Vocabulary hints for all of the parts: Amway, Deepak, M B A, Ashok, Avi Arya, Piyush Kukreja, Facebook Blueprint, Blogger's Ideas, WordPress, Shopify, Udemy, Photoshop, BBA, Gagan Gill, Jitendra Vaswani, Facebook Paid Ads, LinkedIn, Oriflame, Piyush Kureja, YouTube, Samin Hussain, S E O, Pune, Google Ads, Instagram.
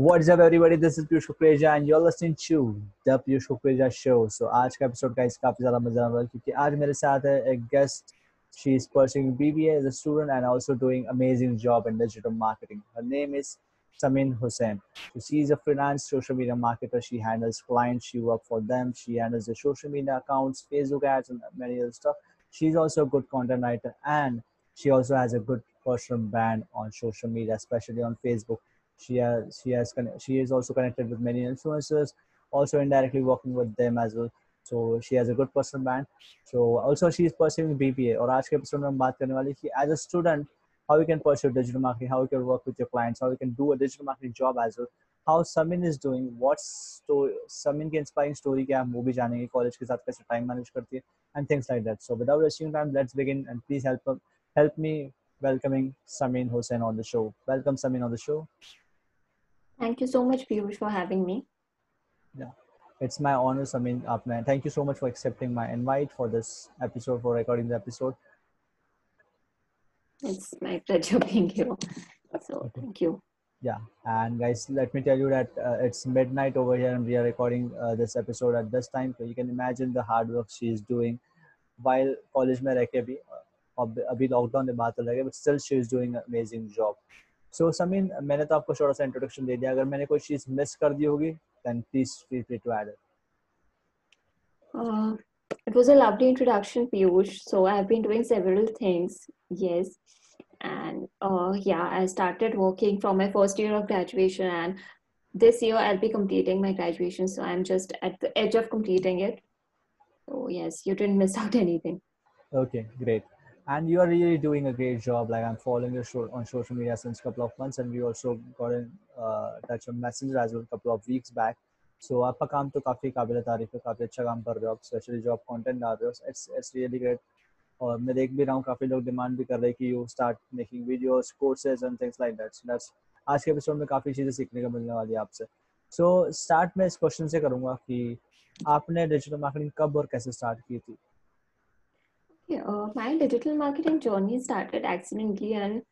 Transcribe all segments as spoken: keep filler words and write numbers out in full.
What's up everybody, this is Piyush Kureja and you're listening to the Piyush Kureja show. So आज का episode का इसका काफी ज़्यादा मज़ा आ रहा है क्योंकि आज मेरे साथ है एक guest. She is pursuing B B A as a student and also doing amazing job in digital marketing. Her name is Samin Hussain. So she is a freelance social media marketer. She handles clients, she works for them, she handles the social media accounts, Facebook ads and many other stuff. She is also a good content writer and she also has a good personal brand on social media, especially on Facebook. She has, she has, she is also connected with many influencers, also indirectly working with them as well. So she has a good personal brand. So also she is pursuing B B A. और आज के episode में हम बात करने वाले कि as a student, how you can pursue digital marketing, how you can work with your clients, how you can do a digital marketing job as well. How Samin is doing, what story, Samin की inspiring story क्या हम वो भी जानेंगे. College के साथ कैसे time manage करती है and things like that. So without wasting time, let's begin and please help help me welcoming Samin Hussain on the show. Welcome Samin on the show. Thank you so much, Piyush, for having me. Yeah, it's my honor, Samin. Aapne, thank you so much for accepting my invite for this episode, for recording the episode. It's my pleasure being here. So, okay. Thank you. Yeah, and guys, let me tell you that uh, it's midnight over here and we are recording uh, this episode at this time. So, you can imagine the hard work she is doing while college mein rehke bhi, ab abhi lockdown mein baat ho rahi hai, but still she is doing an amazing job. So Samin, मैंने तो आपको छोटा सा introduction दे दिया. अगर मैंने कोई चीज मिस कर दी होगी then please feel free to add it. Uh, it was a lovely introduction, Piyush. So I have been doing several things. Yes, and uh, yeah, I started working from my first year of graduation, and this year I'll be completing my graduation. So I'm just at the edge of completing it. So yes, you didn't miss out anything. Okay, great. And you are really doing a great job. Like I'm following you show on social media since a couple of months, and we also got in uh, touch on Messenger as well a couple of weeks back. So आपका काम तो काफी काबिले तारीफ है, काफी अच्छा काम कर रहे हो आप, especially जो आप content डाल रहे हो, it's it's really great. और मैं देख भी रहा हूँ काफी लोग demand भी कर रहे हैं कि you start making videos, courses and things like that. So that's आज के episode में काफी चीजें सीखने को मिलने वाली है आपसे. So start मैं इस question से करूँगा कि आपने digital marketing कब और कैसे start की थी? Yeah, uh, my digital marketing journey started accidentally, and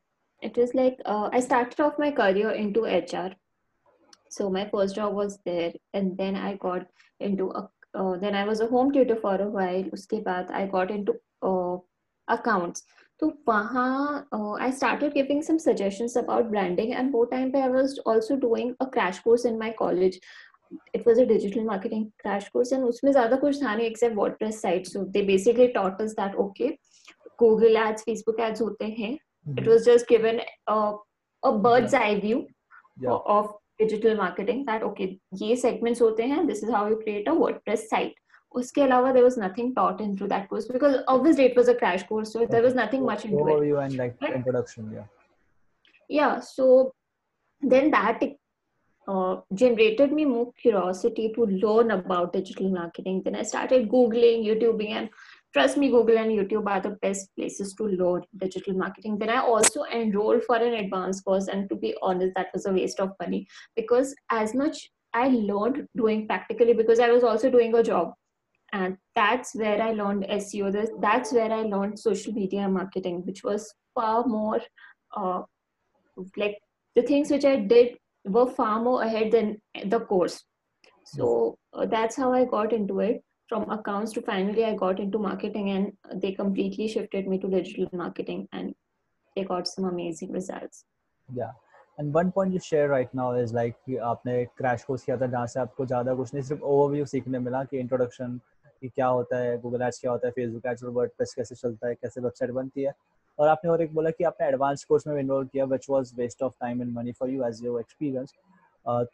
it was like uh, I started off my career into H R. So my first job was there, and then I got into a, uh, then I was a home tutor for a while. Uske baad I got into uh, accounts. So wahan uh, I started giving some suggestions about branding, and wo time pe I was also doing a crash course in my college. It was a digital marketing crash course, and उसमें ज़्यादा कुछ था नहीं except WordPress site. So they basically taught us that okay, Google ads, Facebook ads होते हैं. Mm-hmm. It was just given a, a bird's yeah. eye view yeah. of digital marketing. That okay, ये segments होते हैं. This is how you create a WordPress site. उसके अलावा there was nothing taught into that course because obviously it was a crash course, so okay. there was nothing so, much into it. Overview and like but, introduction, yeah. Yeah. So then that. Uh, generated me more curiosity to learn about digital marketing. Then I started Googling, YouTubing, and trust me, Google and YouTube are the best places to learn digital marketing. Then I also enrolled for an advanced course, and to be honest, that was a waste of money because as much I learned doing practically because I was also doing a job, and that's where I learned S E O. That's where I learned social media marketing, which was far more uh, like the things which I did were far more ahead than the course. So uh, that's how I got into it. From accounts to finally I got into marketing, and they completely shifted me to digital marketing, and they got some amazing results. Yeah. And one point you share right now is like कि आपने crash course किया था जहाँ से आपको ज़्यादा कुछ नहीं सिर्फ overview सीखने मिला कि introduction कि क्या होता है, Google ads क्या होता है, Facebook ads और WordPress कैसे चलता है, कैसे website बनती है. और आपने और एक बोला कि आपने एडवांस कोर्स में एनरोल किया which was waste of time and money for you as your experience.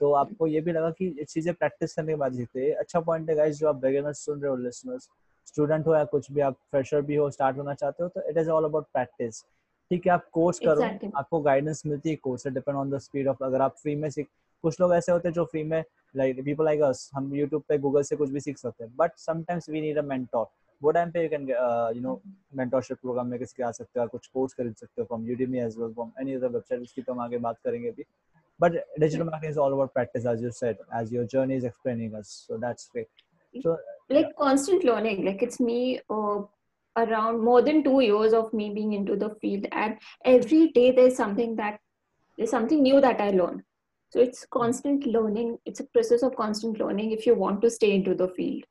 तो आपको ये भी लगा कि ये चीज़ें प्रैक्टिस करने के बाद सीखते हैं. अच्छा पॉइंट है गाइस, जो आप बिगिनर्स सुन रहे हो, लिसनर्स, स्टूडेंट हो या कुछ भी, आप फ्रेशर भी हो, स्टार्ट होना चाहते हो, तो it is all about practice. ठीक है, आप कोर्स करो, आपको गाइडेंस मिलती है कोर्स से, depend on the speed of. अगर आप फ्री में सीख, कुछ लोग ऐसे होते हैं जो फ्री में लाइक पीपल लाइक अस, हम यूट्यूब पे गूगल से कुछ भी सीख सकते हैं, but sometimes we need a mentor. वो टाइम पे you can you know mentorship programme में किसके आ सकते हो, कुछ कोर्स खरीद सकते हो from Udemy as well, from any other website, जिसकी तो हम आगे बात करेंगे भी. But digital marketing is all about practice as you said, as your journey is explaining us. So that's great. So like constant learning, like it's me around more than two years of me being into the field, and every day there's something that there's something new that I learn. So it's constant learning. It's a process of constant learning if you want to stay into the field.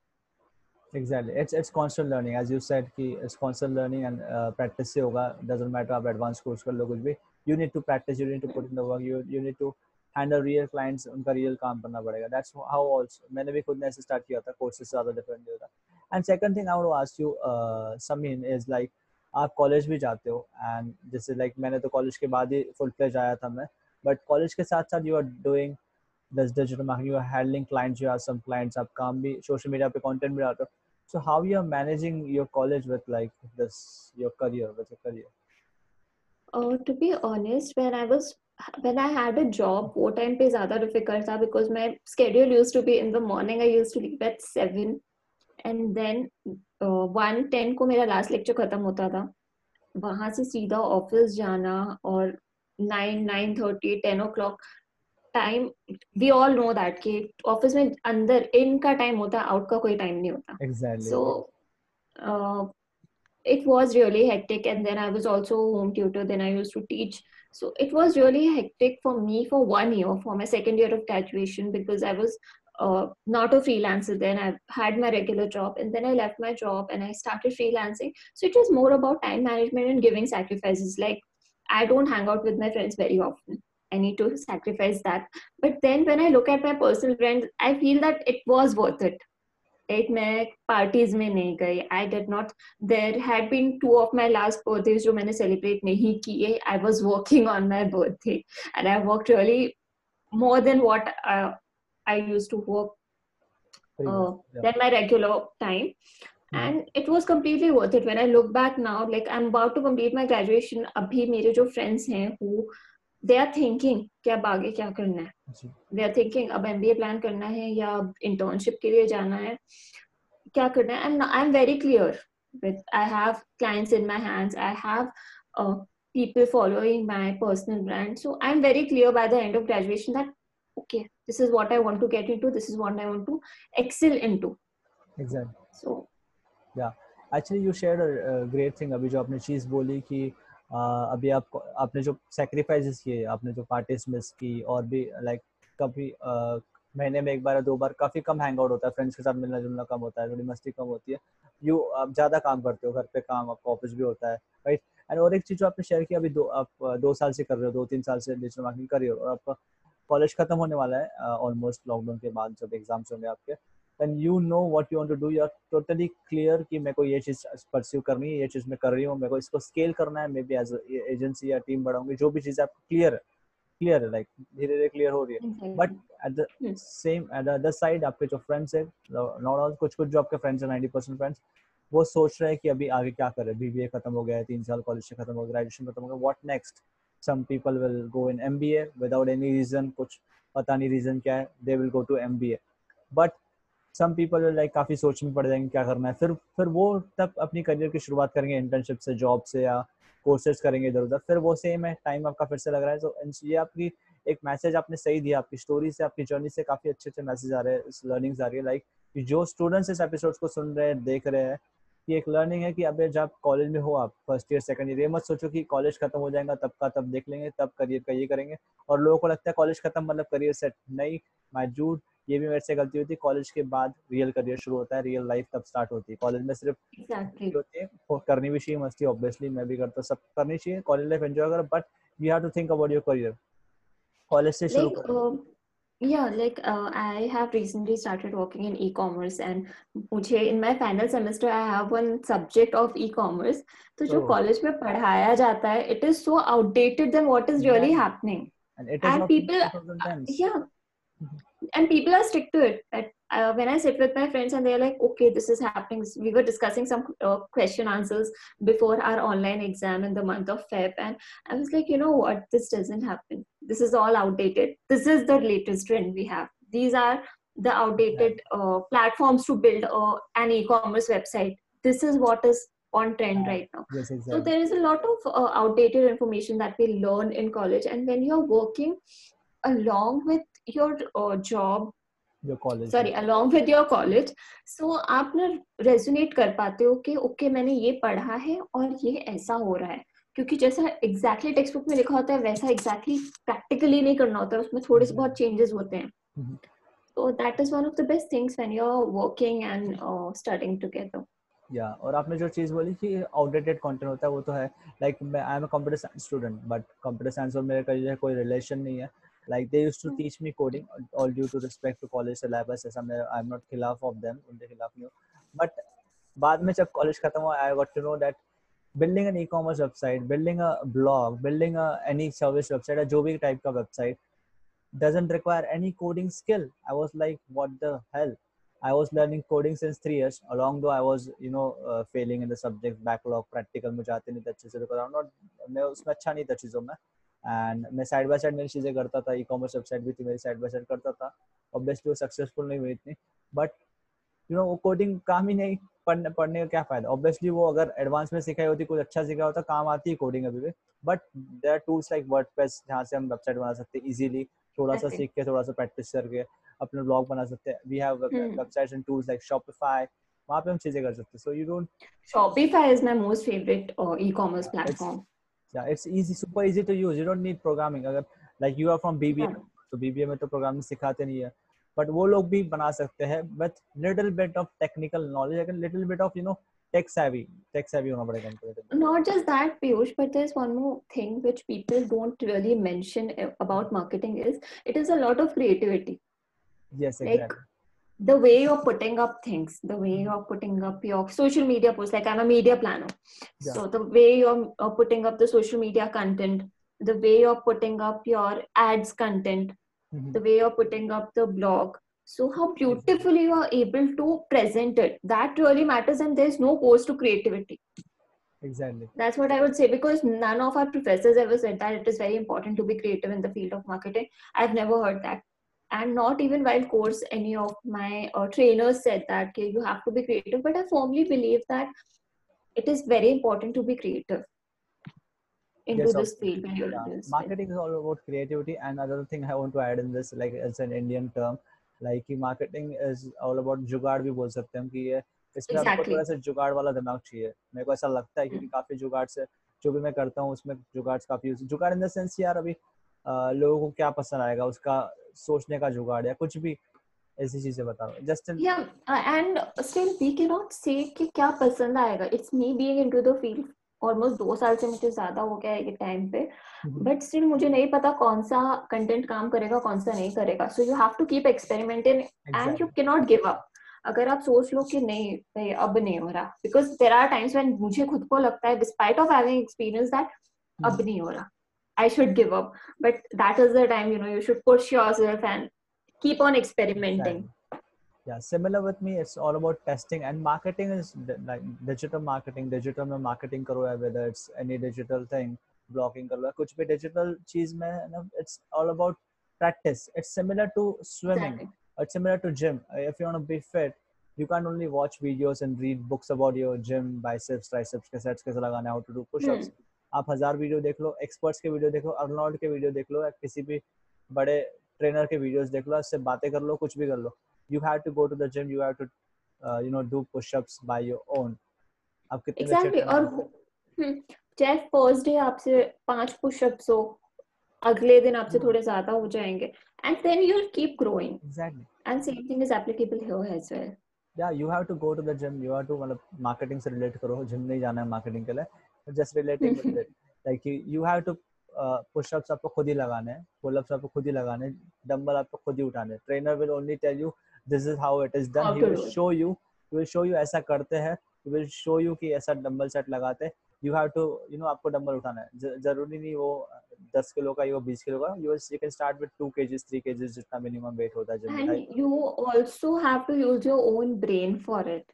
Exactly. It's it's constant learning, as you said. कि it's constant learning and uh, practice से होगा. Doesn't matter आप advanced course कर लो कुछ भी. You need to practice. You need to put in the work. You you need to handle real clients. उनका real काम करना पड़ेगा. That's how also मैंने भी खुद ने ऐसे start किया था. Courses से ज़्यादा different नहीं होता. And second thing I want to ask you, uh, Samin, is like आप college भी जाते हो and जैसे like मैंने तो college के बाद ही full fledged आया था मैं. But college के साथ साथ you are doing this digital marketing. You are handling clients. You have some clients. आप काम भी social media पे content भी डालते हो. So how you are managing your college with like this, your career, with your career? Oh, to be honest, when I was, when I had a job, वो time पे ज़्यादा difficult था because my schedule used to be in the morning. I used to leave at seven, and then uh, one ten को मेरा last lecture खत्म होता था. वहाँ से सीधा office जाना और nine nine thirty ten o'clock time. We all know that कि ऑफिस में अंदर इन का टाइम होता है, आउट का कोई टाइम नहीं होता. Exactly. So it was really hectic and then I was also home tutor, then I used to teach. So it was really hectic for me for one year, for my second year of graduation, because I was not a freelancer then. I had my regular job and then I left my job and I started freelancing. So it was more about time management and giving sacrifices. Like I don't hang out with my friends very often. I need to sacrifice that, but then when I look at my personal brand, I feel that it was worth it. Like, मैं parties में नहीं गई. I did not. There had been two of my last birthdays जो मैंने celebrate नहीं किए. I was working on my birthday, and I worked really more than what uh, I used to work uh, yeah. than my regular time. And it was completely worth it. When I look back now, like I'm about to complete my graduation. अभी मेरे जो friends हैं who they are thinking क्या आगे क्या करना है. They are thinking अब M B A प्लान करना है या अब इंटर्नशिप के लिए जाना है, क्या करना है. And I'm very clear with, I have clients in my hands, I have uh, people following my personal brand, so I'm very clear by the end of graduation that okay, this is what I want to get into, this is what I want to excel into. Exactly. So yeah, actually you shared a, a great thing अभी जो आपने चीज बोली कि Uh, अभी आप आपने जो सेक्रीफाइसेस किए, आपने जो पार्टीज मिस की, और भी लाइक like, कभी uh, महीने में एक बार दो बार काफ़ी कम हैंग आउट होता है, फ्रेंड्स के साथ मिलना जुलना कम होता है, थोड़ी मस्ती कम होती है. यू आप ज़्यादा काम करते हो, घर पे काम, आपका ऑफिस भी होता है, राइट. एंड और एक चीज़ जो आपने शेयर की, अभी दो आप दो साल से कर रहे हो, दो तीन साल से डिजिटल मार्केटिंग कर रहे हो, और आपका कॉलेज खत्म होने वाला है ऑलमोस्ट लॉकडाउन के बाद, जब एग्जाम्स होंगे आपके. When you know what you want to do, you are totally clear कि मेरे को ये चीज़ pursue करनी है, ये चीज़ मैं कर रही हूँ, मेरे को इसको scale करना है, मे बी एज एजेंसी या टीम बढ़ाऊंगी, जो भी चीज़ आपको clear है, clear है, like धीरे धीरे clear हो रही है. But at the same at the other side आपके जो friends हैं, not all, कुछ कुछ जो आपके friends हैं, ninety percent friends, वो सोच रहे हैं कि अभी आगे क्या करें, B B A खत्म हो गया है, तीन साल कॉलेज से खत्म हो गया, ग्रेजुएशन खत्म हो गया, what next? Some people will go in M B A without any reason, कुछ पता नहीं reason क्या है, they will go to M B A. But some people will like काफ़ी सोच में पड़ जाएंगे क्या करना है, फिर फिर वो तब अपनी करियर की शुरुआत करेंगे इंटर्नशिप से, जॉब से, या कोर्सेज करेंगे इधर उधर. फिर वो सेम है, टाइम आपका फिर से लग रहा है. तो ये आपकी एक मैसेज आपने सही दिया, आपकी स्टोरी से, आपकी जर्नी से काफ़ी अच्छे अच्छे मैसेज आ रहे हैं, लर्निंग्स आ रही है. लाइक like, जो स्टूडेंट्स इस एपिसोड को सुन रहे हैं, देख रहे हैं, कि एक लर्निंग है कि अब जब कॉलेज में हो आप, फर्स्ट ईयर सेकंड ईयर, ये मत सोचो कि कॉलेज खत्म हो जाएगा तब का तब देख लेंगे, तब करियर का ये करेंगे. और लोगों को लगता है कॉलेज खत्म मतलब करियर सेट, नहीं मौजूद. ये भी मेरे से गलती हुई थी, कॉलेज के बाद रियल करियर शुरू होता है, रियल लाइफ तब स्टार्ट होती है. कॉलेज में सिर्फ exactly. होती है, करनी भी चाहिए मस्ती, ऑब्वियसली मैं भी करता हूँ, सब करनी चाहिए, कॉलेज लाइफ एंजॉय करो, but you have to think about your career, college से शुरू करो. Yeah, like uh, I have recently started working in e-commerce, and मुझे in my final semester I have one subject of e-commerce. तो जो college में पढ़ाया जाता है, it is so outdated than what is really yeah. happening. And it is and people, uh, yeah, and people are strict to it. That uh, when I sit with my friends and they are like, okay, this is happening. We were discussing some uh, question answers before our online exam in the month of Feb, and I was like, you know what, this doesn't happen. This is all outdated. This is the latest trend we have. These are the outdated uh, platforms to build uh, an e-commerce website. This is what is on trend right now. Yes, exactly. So there is a lot of uh, outdated information that we learn in college, and when you're working along with your uh, job, your college, sorry, along with your college, so आप ना resonate कर पाते हो कि okay मैंने ये पढ़ा है और ये ऐसा हो रहा है. क्योंकि जैसा एग्जैक्टली टेक्स्ट बुक में लिखा होता है वैसा एग्जैक्टली प्रैक्टिकली नहीं करना होता है, उसमें थोड़े से बहुत चेंजेस होते हैं. तो that is one of the best things when you are working and studying together. या और आपने जो चीज बोली कि आउटडेटेड कंटेंट होता है वो तो है. लाइक मैं I am a computer science student but computer science और मेरे करियर कोई रिलेशन नहीं है. Like they used to teach me coding, all due to respect to college syllabus. As I'm, I'm not khilaf of them. उनके खिलाफ नहीं हूँ. But बाद में जब college खत्म हुआ, I got to know that building an e-commerce website, building a blog, building a any service website, या जो भी type का website, doesn't require any coding skill. I was like, what the hell? I was learning coding since three years. Along though I was, you know, uh, failing in the subject backlog, practical मुझे आते नहीं था अच्छे से because I'm not, मैं उसमें अच्छा नहीं था चीजों में. एंड मैं साइड बाय साइड मेरी चीज़ें करता था. ई कॉमर्स वेबसाइट भी थी मेरी, साइड बाय साइड करता था. ऑब्वियसली वो सक्सेसफुल नहीं हुई इतनी, बट यू नो वो कोडिंग काम ही नहीं, पढ़ने पढ़ने का क्या फ़ायदा. ऑब्वियसली वो अगर एडवांस में सिखाई होती, कुछ अच्छा सिखाया होता, काम आती है कोडिंग अभी भी. But there are tools like WordPress जहाँ से हम वेबसाइट बना सकते हैं ईजिली, थोड़ा सा सीख के, थोड़ा सा प्रैक्टिस करके अपने ब्लॉग बना सकते हैं. We have websites and tools like Shopify, वहाँ पे हम चीज़ें कर सकते हैं. So you don't, Shopify is my most favourite e commerce platform. Yeah, it's easy, super easy to use. You don't need programming. Agar like you are from B B A, yeah. So B B A में तो programming सिखाते नहीं है, but वो लोग भी बना सकते हैं with little bit of technical knowledge, अगर little bit of you know tech savvy, tech savvy होना पड़ेगा. Not just that, Piyush, but there's one more thing which people don't really mention about marketing is it is a lot of creativity. Yes, exactly. Like the way you're putting up things, the way you're putting up your social media posts, like I'm a media planner. Yeah. So the way you're putting up the social media content, the way you're putting up your ads content, mm-hmm. the way you're putting up the blog. So how beautifully you are able to present it. That really matters and there's no cost to creativity. Exactly. That's what I would say because none of our professors ever said that it is very important to be creative in the field of marketing. I've never heard that. And not even while course any of my uh, trainers said that okay, you have to be creative, but I firmly believe that it is very important to be creative into yes, this field. When you're yeah. marketing field. Is all about creativity. And another thing I want to add in this, like it's an Indian term, like marketing is all about जुगाड़ भी बोल सकते हैं कि ये इसमें आपको थोड़ा सा जुगाड़ वाला दिमाग चाहिए. मेरे को ऐसा लगता है क्योंकि काफी जुगाड़ से जो भी मैं करता हूँ उसमें जुगाड़ काफी जुगाड़ इन द सेंस यार अभी Uh, लोगों को क्या पसंद आएगा उसका सोचने का जुगाड़ या कुछ भी ऐसी चीजें बताओ. जस्ट या and still we can not say कि क्या पसंद आएगा. It's me being into the field almost दो साल से मुझे ज्यादा हो गया है ये टाइम पे, बट स्टिल मुझे नहीं पता कौन सा कंटेंट काम करेगा कौन सा नहीं करेगा. So you have to keep experimenting and you can not give up. अगर आप सोच लो कि नहीं भाई अब नहीं हो रहा, because there are times when मुझे खुद को लगता है despite of having experience that अब नहीं हो रहा, I should give up, but that is the time, you know, you should push yourself and keep on experimenting. Yeah, similar with me, it's all about testing and marketing is like digital marketing, digital में marketing करो या whether it's any digital thing, blogging करो या कुछ भी digital चीज में ना, it's all about practice. It's similar to swimming, exactly. It's similar to gym. If you want to be fit, you can't only watch videos and read books about your gym, biceps, triceps, कैसे कैसे लगाना, how to do push-ups. Hmm. आप हजार video देख लो, experts के video देख लो, Arnold के video देख लो या किसी भी बड़े ट्रेनर के वीडियोस देख लो, उससे बातें कर लो, कुछ भी कर लो. You have to go to the gym, you have to you know do pushups by your own. आप कितने एक्जेक्टली और चाहे फर्स्ट डे आपसे पांच पुशअप्स हो, अगले दिन आपसे थोड़े ज्यादा हो जाएंगे and then you will keep growing. Exactly and same thing is applicable here as well. या you have to go to the gym, you have to मतलब मार्केटिंग से रिलेट करो, जिम नहीं जाना है मार्केटिंग के लिए. Just relating with it, like you, you have to uh, push-ups आपको खुद ही लगाने, pull-ups आपको खुद ही लगाने, dumbbell आपको खुद ही उठाने. Trainer will only tell you this is how it is done. How he will show you, he will show you ऐसा करते हैं, he will show you कि ऐसा dumbbell set लगाते. You have to, you know आपको dumbbell उठाना है. जरूरी नहीं वो दस किलो का, वो बीस किलो का. You will, you can start with two kgs, three kgs जितना minimum weight होता है. And you also have to use your own brain for it,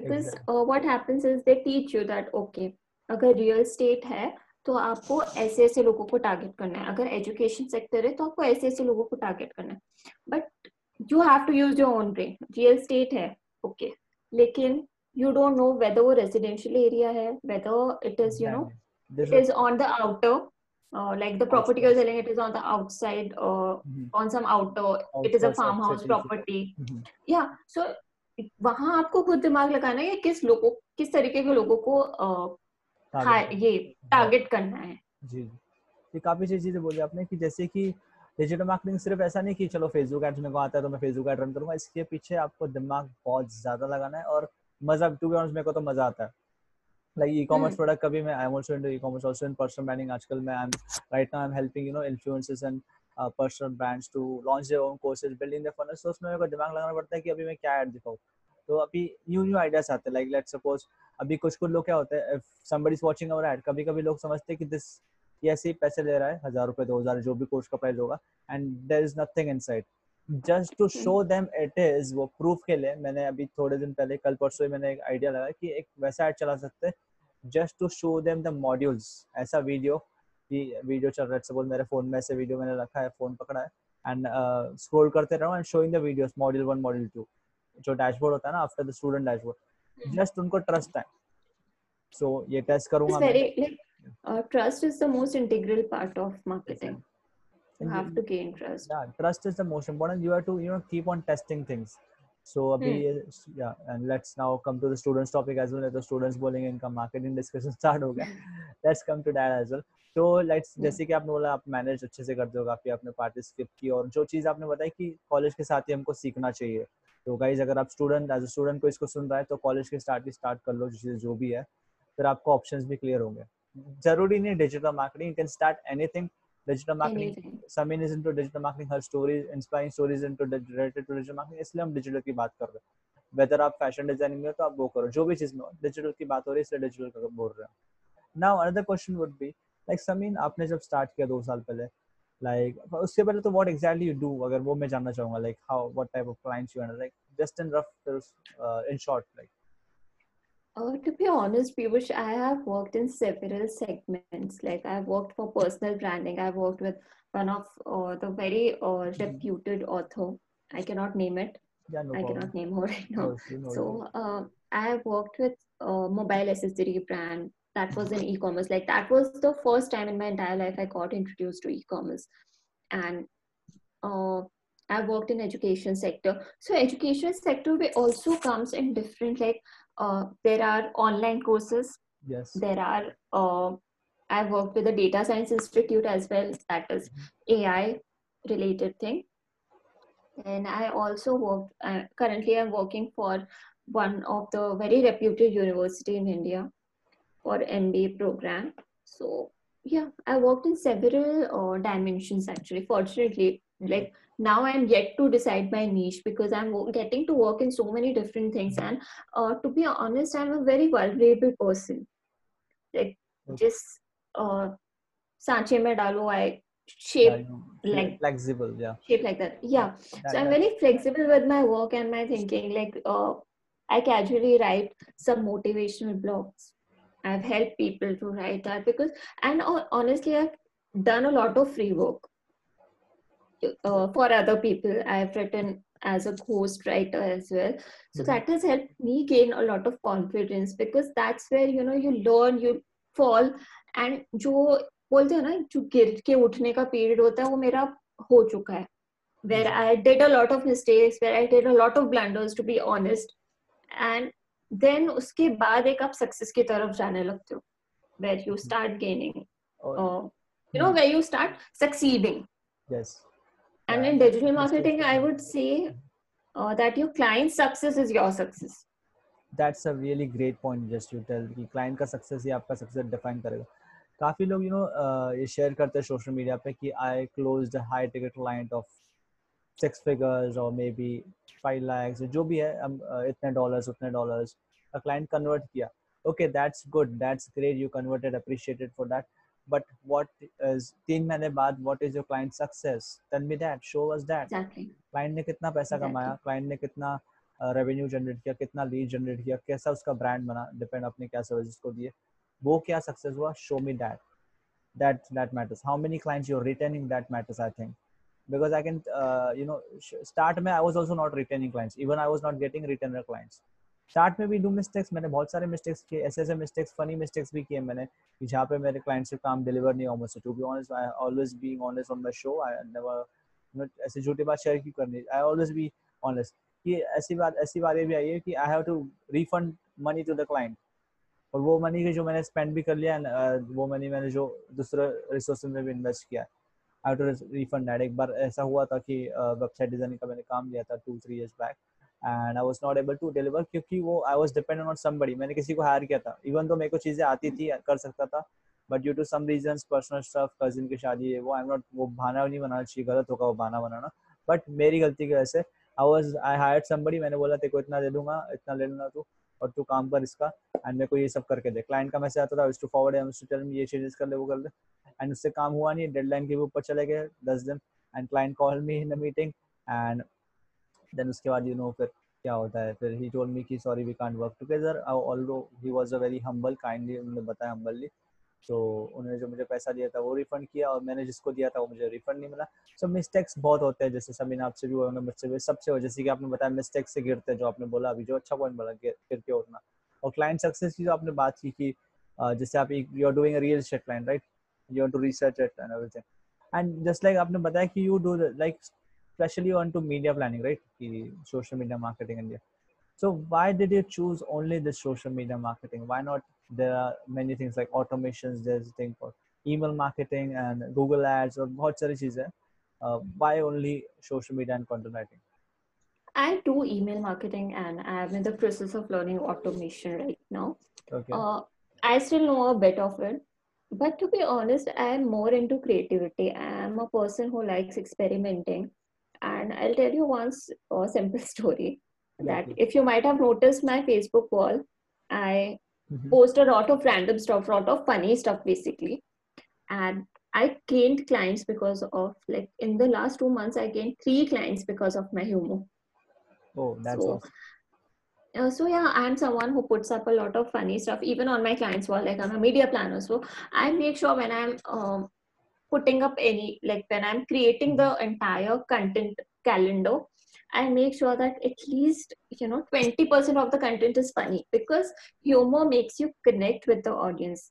because exactly. uh, what happens is they teach you that okay. अगर real estate है तो आपको ऐसे ऐसे लोगों को टारगेट करना है, अगर एजुकेशन सेक्टर है तो आपको ऐसे ऐसे लोगों को टारगेट करना है, but you have to use your own brain. Real estate है ओके, लेकिन यू डोंट नो वेदर वो रेजिडेंशियल एरिया है, whether it is you know it is on the outer, like the property you are selling it is on the outside, on some outer, it is a farm house property. या so वहां आपको खुद दिमाग लगाना है किस लोगों, किस तरीके के लोगों को uh, हाँ ये टारगेट करना है जी। ये काफी अच्छी चीजें बोली आपने कि जैसे कि डिजिटल मार्केटिंग सिर्फ ऐसा नहीं कि चलो फेसबुक एड्स मेरे को आता है तो मैं फेसबुक एड रन करूंगा, इसके पीछे आपको दिमाग बहुत ज्यादा लगाना है और मजा टू बी ऑनेस्ट मेरे को तो मजा आता है लाइक ई कॉमर्स प्रोडक्ट कभी मैं I am also into e commerce also in personal branding आजकल मैं I am right now I am helping you know influencers and personal brands to launch their own courses building their funnels. तो उसमें मेरे को दिमाग लगाना पड़ता है कि अभी मैं क्या ऐड दिखाऊं, तो अभी न्यू न्यू आइडियाज आते हैं लाइक लेट्स सपोज अभी कुछ कुछ लोग क्या होता है somebody is watching our ad कभी कभी लोग समझते हैं कि दिस ऐसे ही पैसे ले रहा है हजार रुपए दो हजार जो भी कोर्स का प्राइस होगा and there is nothing inside just to show them it is. वो प्रूफ के लिए मैंने अभी थोड़े दिन पहले कल परसों मैंने एक आइडिया लगाया कि एक वैसा ऐड चला सकते हैं just to show them the modules. ऐसा वीडियो कि वीडियो चल रहा है सपोज मेरे फोन में ऐसे वीडियो मैंने रखा है फोन पकड़ा है एंड स्क्रॉल करते रहो and showing the videos module one module two जो डैशबोर्ड होता है ना after the student dashboard just उनको ट्रस्ट है। सो ये टेस्ट करूंगा मैं। Uh, trust is the most integral part of marketing. You have to gain trust. Yeah, trust is the most important. You have to, you know, keep on testing things. So, abhi, hmm. yeah, and let's now come to the students' topic as well. The students बोलेंगे इनका marketing discussion start हो गया. Let's come to that as well. So, let's जैसे कि आपने बोला आप manage अच्छे से करते हो काफी आपने participate की और जो चीज आपने बताई कि college के साथ ही हमको सीखना चाहिए. तो guys अगर आप student as a student को इसको सुन रहा है तो college के start ही start कर लो जो जो भी है, फिर आपको options भी clear होंगे. जरूरी नहीं digital marketing, you can start anything digital marketing. Sameen is into digital marketing, her stories inspiring stories into related to digital marketing, इसलिए हम डिजिटल की बात कर रहे हैं। वेदर आप फैशन डिजाइनिंग में हो तो आप वो करो, जो भी चीज में हो डिजिटल की बात हो रही है इसलिए डिजिटल का बोल रहे हैं। Now another question would be like Sameen आपने जब स्टार्ट किया दो साल पहले लाइक like, उससे पहले तो व्हाट एग्जैक्टली यू डू अगर वो मैं जानना चाहूंगा like how what type of clients you handle like just in rough in short like. Uh, to be honest, Piyush, I have worked in several segments. Like I have worked for personal branding. I have worked with one of uh, the very uh, reputed author. I cannot name it. Yeah, no I problem. cannot name her right now. No, you know so uh, I have worked with uh, mobile accessory brand. That was in e-commerce. Like that was the first time in my entire life I got introduced to e-commerce, and uh, I have worked in education sector. So education sector we also comes in different like. Uh, there are online courses. Yes. There are. Uh, I worked with the data science institute as well. That is A I related thing. And I also worked. Uh, currently, I'm working for one of the very reputed university in India for M B A program. So yeah, I worked in several uh, dimensions actually. Fortunately, like. Now I'm yet to decide my niche because I'm getting to work in so many different things, and uh, to be honest, I'm a very vulnerable person. Like okay. just uh, sanche mein dalo, I shape yeah, like flexible, yeah, shape like that, yeah. yeah so yeah. I'm very flexible with my work and my thinking. Like uh, I casually write some motivational blogs. I've helped people to write that because, and uh, honestly, I've done a lot of free work. Uh, for other people, I have written as a ghostwriter as well. So mm-hmm. that has helped me gain a lot of confidence because that's where you know you learn, you fall, and जो बोलते हैं ना जो गिर के उठने का period होता है वो मेरा हो चुका है. Where I did a lot of mistakes, where I did a lot of blunders, to be honest, and then उसके बाद एक आप success की तरफ जाने लगते हो, where you start gaining, uh, you know, where you start succeeding. Yes. And in digital marketing, I would say uh, that your client's success is your success. That's a really great point. Just you tell कि client का success ही आपका success define करेगा. काफी लोग you know uh, ये share करते हैं social media पे कि I closed a high ticket client of six figures or maybe five lakhs जो भी है इतने dollars उतने dollars a client convert किया. Okay, that's good. That's great. You converted. Appreciated for that. But what is तीन महीने बाद what is your client's success? Tell me that. Show us that. Exactly. Client ने कितना पैसा exactly. कमाया, client ने कितना revenue generate किया, कितना lead generate किया, कैसा उसका brand बना, depend अपने क्या services को दिए, वो क्या success हुआ? Show me that. That that matters. How many clients you're retaining? That matters, I think. Because I can, uh, you know, start में I was also not retaining clients. Even I was not getting retainer clients. Start में भी do mistakes, मैंने बहुत सारे mistakes किए, ऐसे ऐसे mistakes funny mistakes भी किए मैंने कि जहाँ पे मेरे क्लाइंट से काम डिलीवर नहीं हुआ मुझसे. To be honest, I always being honest on my show. I never not ऐसे झूठी बात शेयर क्यों करनी, आई ऑलवेज बी ऑनेस्ट. कि ऐसी बात ऐसी बातें भी आई है कि I have to refund money to the client और वो मनी के जो मैंने स्पेंड भी कर लिया, वो मनी मैंने जो दूसरे रिसोर्स में भी इन्वेस्ट किया, आई टू रिफंड दैट. एक बार ऐसा हुआ था कि वेबसाइट डिजाइनिंग का मैंने काम लिया था two three years back and I was not able to deliver क्योंकि वो I was dependent on somebody. मैंने किसी को हायर किया था, इवन तो मेरे को चीज़ें आती थी, कर सकता था, but due to some reasons, personal stuff, cousin की शादी है, वो आई एम नॉट, वो बहाना नहीं बनाना चाहिए, गलत होगा वो बहाना बनाना, बट मेरी गलती की वजह से I was I hired somebody. मैंने बोला तेरे को इतना दे दूंगा, इतना ले लूँगा तू और तू काम कर इसका, एंड मेरे को ये सब करके दे. क्लाइंट का मैसेज आता था, टू फॉरवर्ड ये चेंजेस कर ले, वो कर ले, एंड उससे काम हुआ नहीं. डेडलाइन के भी ऊपर चले गए दस दिन, and client call me in a meeting, and then उसके बाद यू नो फिर क्या होता है, फिर ही टोल्ड मी कि sorry we can't work together. Although he was a very humble, kindly उन्होंने बताया हम्बलली. तो उन्होंने जो मुझे पैसा दिया था वो रिफंड किया, और मैंने जिसको दिया था वो मुझे रिफंड नहीं मिला. सो मिस्टेक्स बहुत होते हैं, जैसे समीन आपसे भी हुआ, मुझसे भी, सबसे हो, जैसे कि आपने बताया मिस्टेक से गिरते हैं, जो आपने बोला अभी, जो अच्छा पॉइंट बोला, गिर के उठना. और क्लाइंट सक्सेस की जो आपने बात की कि जैसे आप you are doing a real estate client, right, you want to research it and everything, and just like आपने बताया कि you do like especially on to media planning, right, कि social media marketing and yeah. So why did you choose only the social media marketing? Why not there are many things like automations, there's a thing for email marketing and Google Ads और बहुत सारी चीजें. uh, Why only social media and content writing? I do email marketing and I am in the process of learning automation right now. Okay. Uh, I still know a bit of it. But to be honest, I am more into creativity. I am a person who likes experimenting, and I'll tell you one uh, simple story. That mm-hmm. if you might have noticed my Facebook wall, I mm-hmm. post a lot of random stuff, lot of funny stuff, basically. And I gained clients because of, like, in the last two months, I gained three clients because of my humor. Oh, that's so awesome. Uh, so yeah, I'm someone who puts up a lot of funny stuff, even on my clients' wall. Like I'm a media planner, so I make sure when I'm um, putting up any, like when I'm creating the entire content calendar, I make sure that at least, you know, twenty percent of the content is funny, because humor makes you connect with the audience.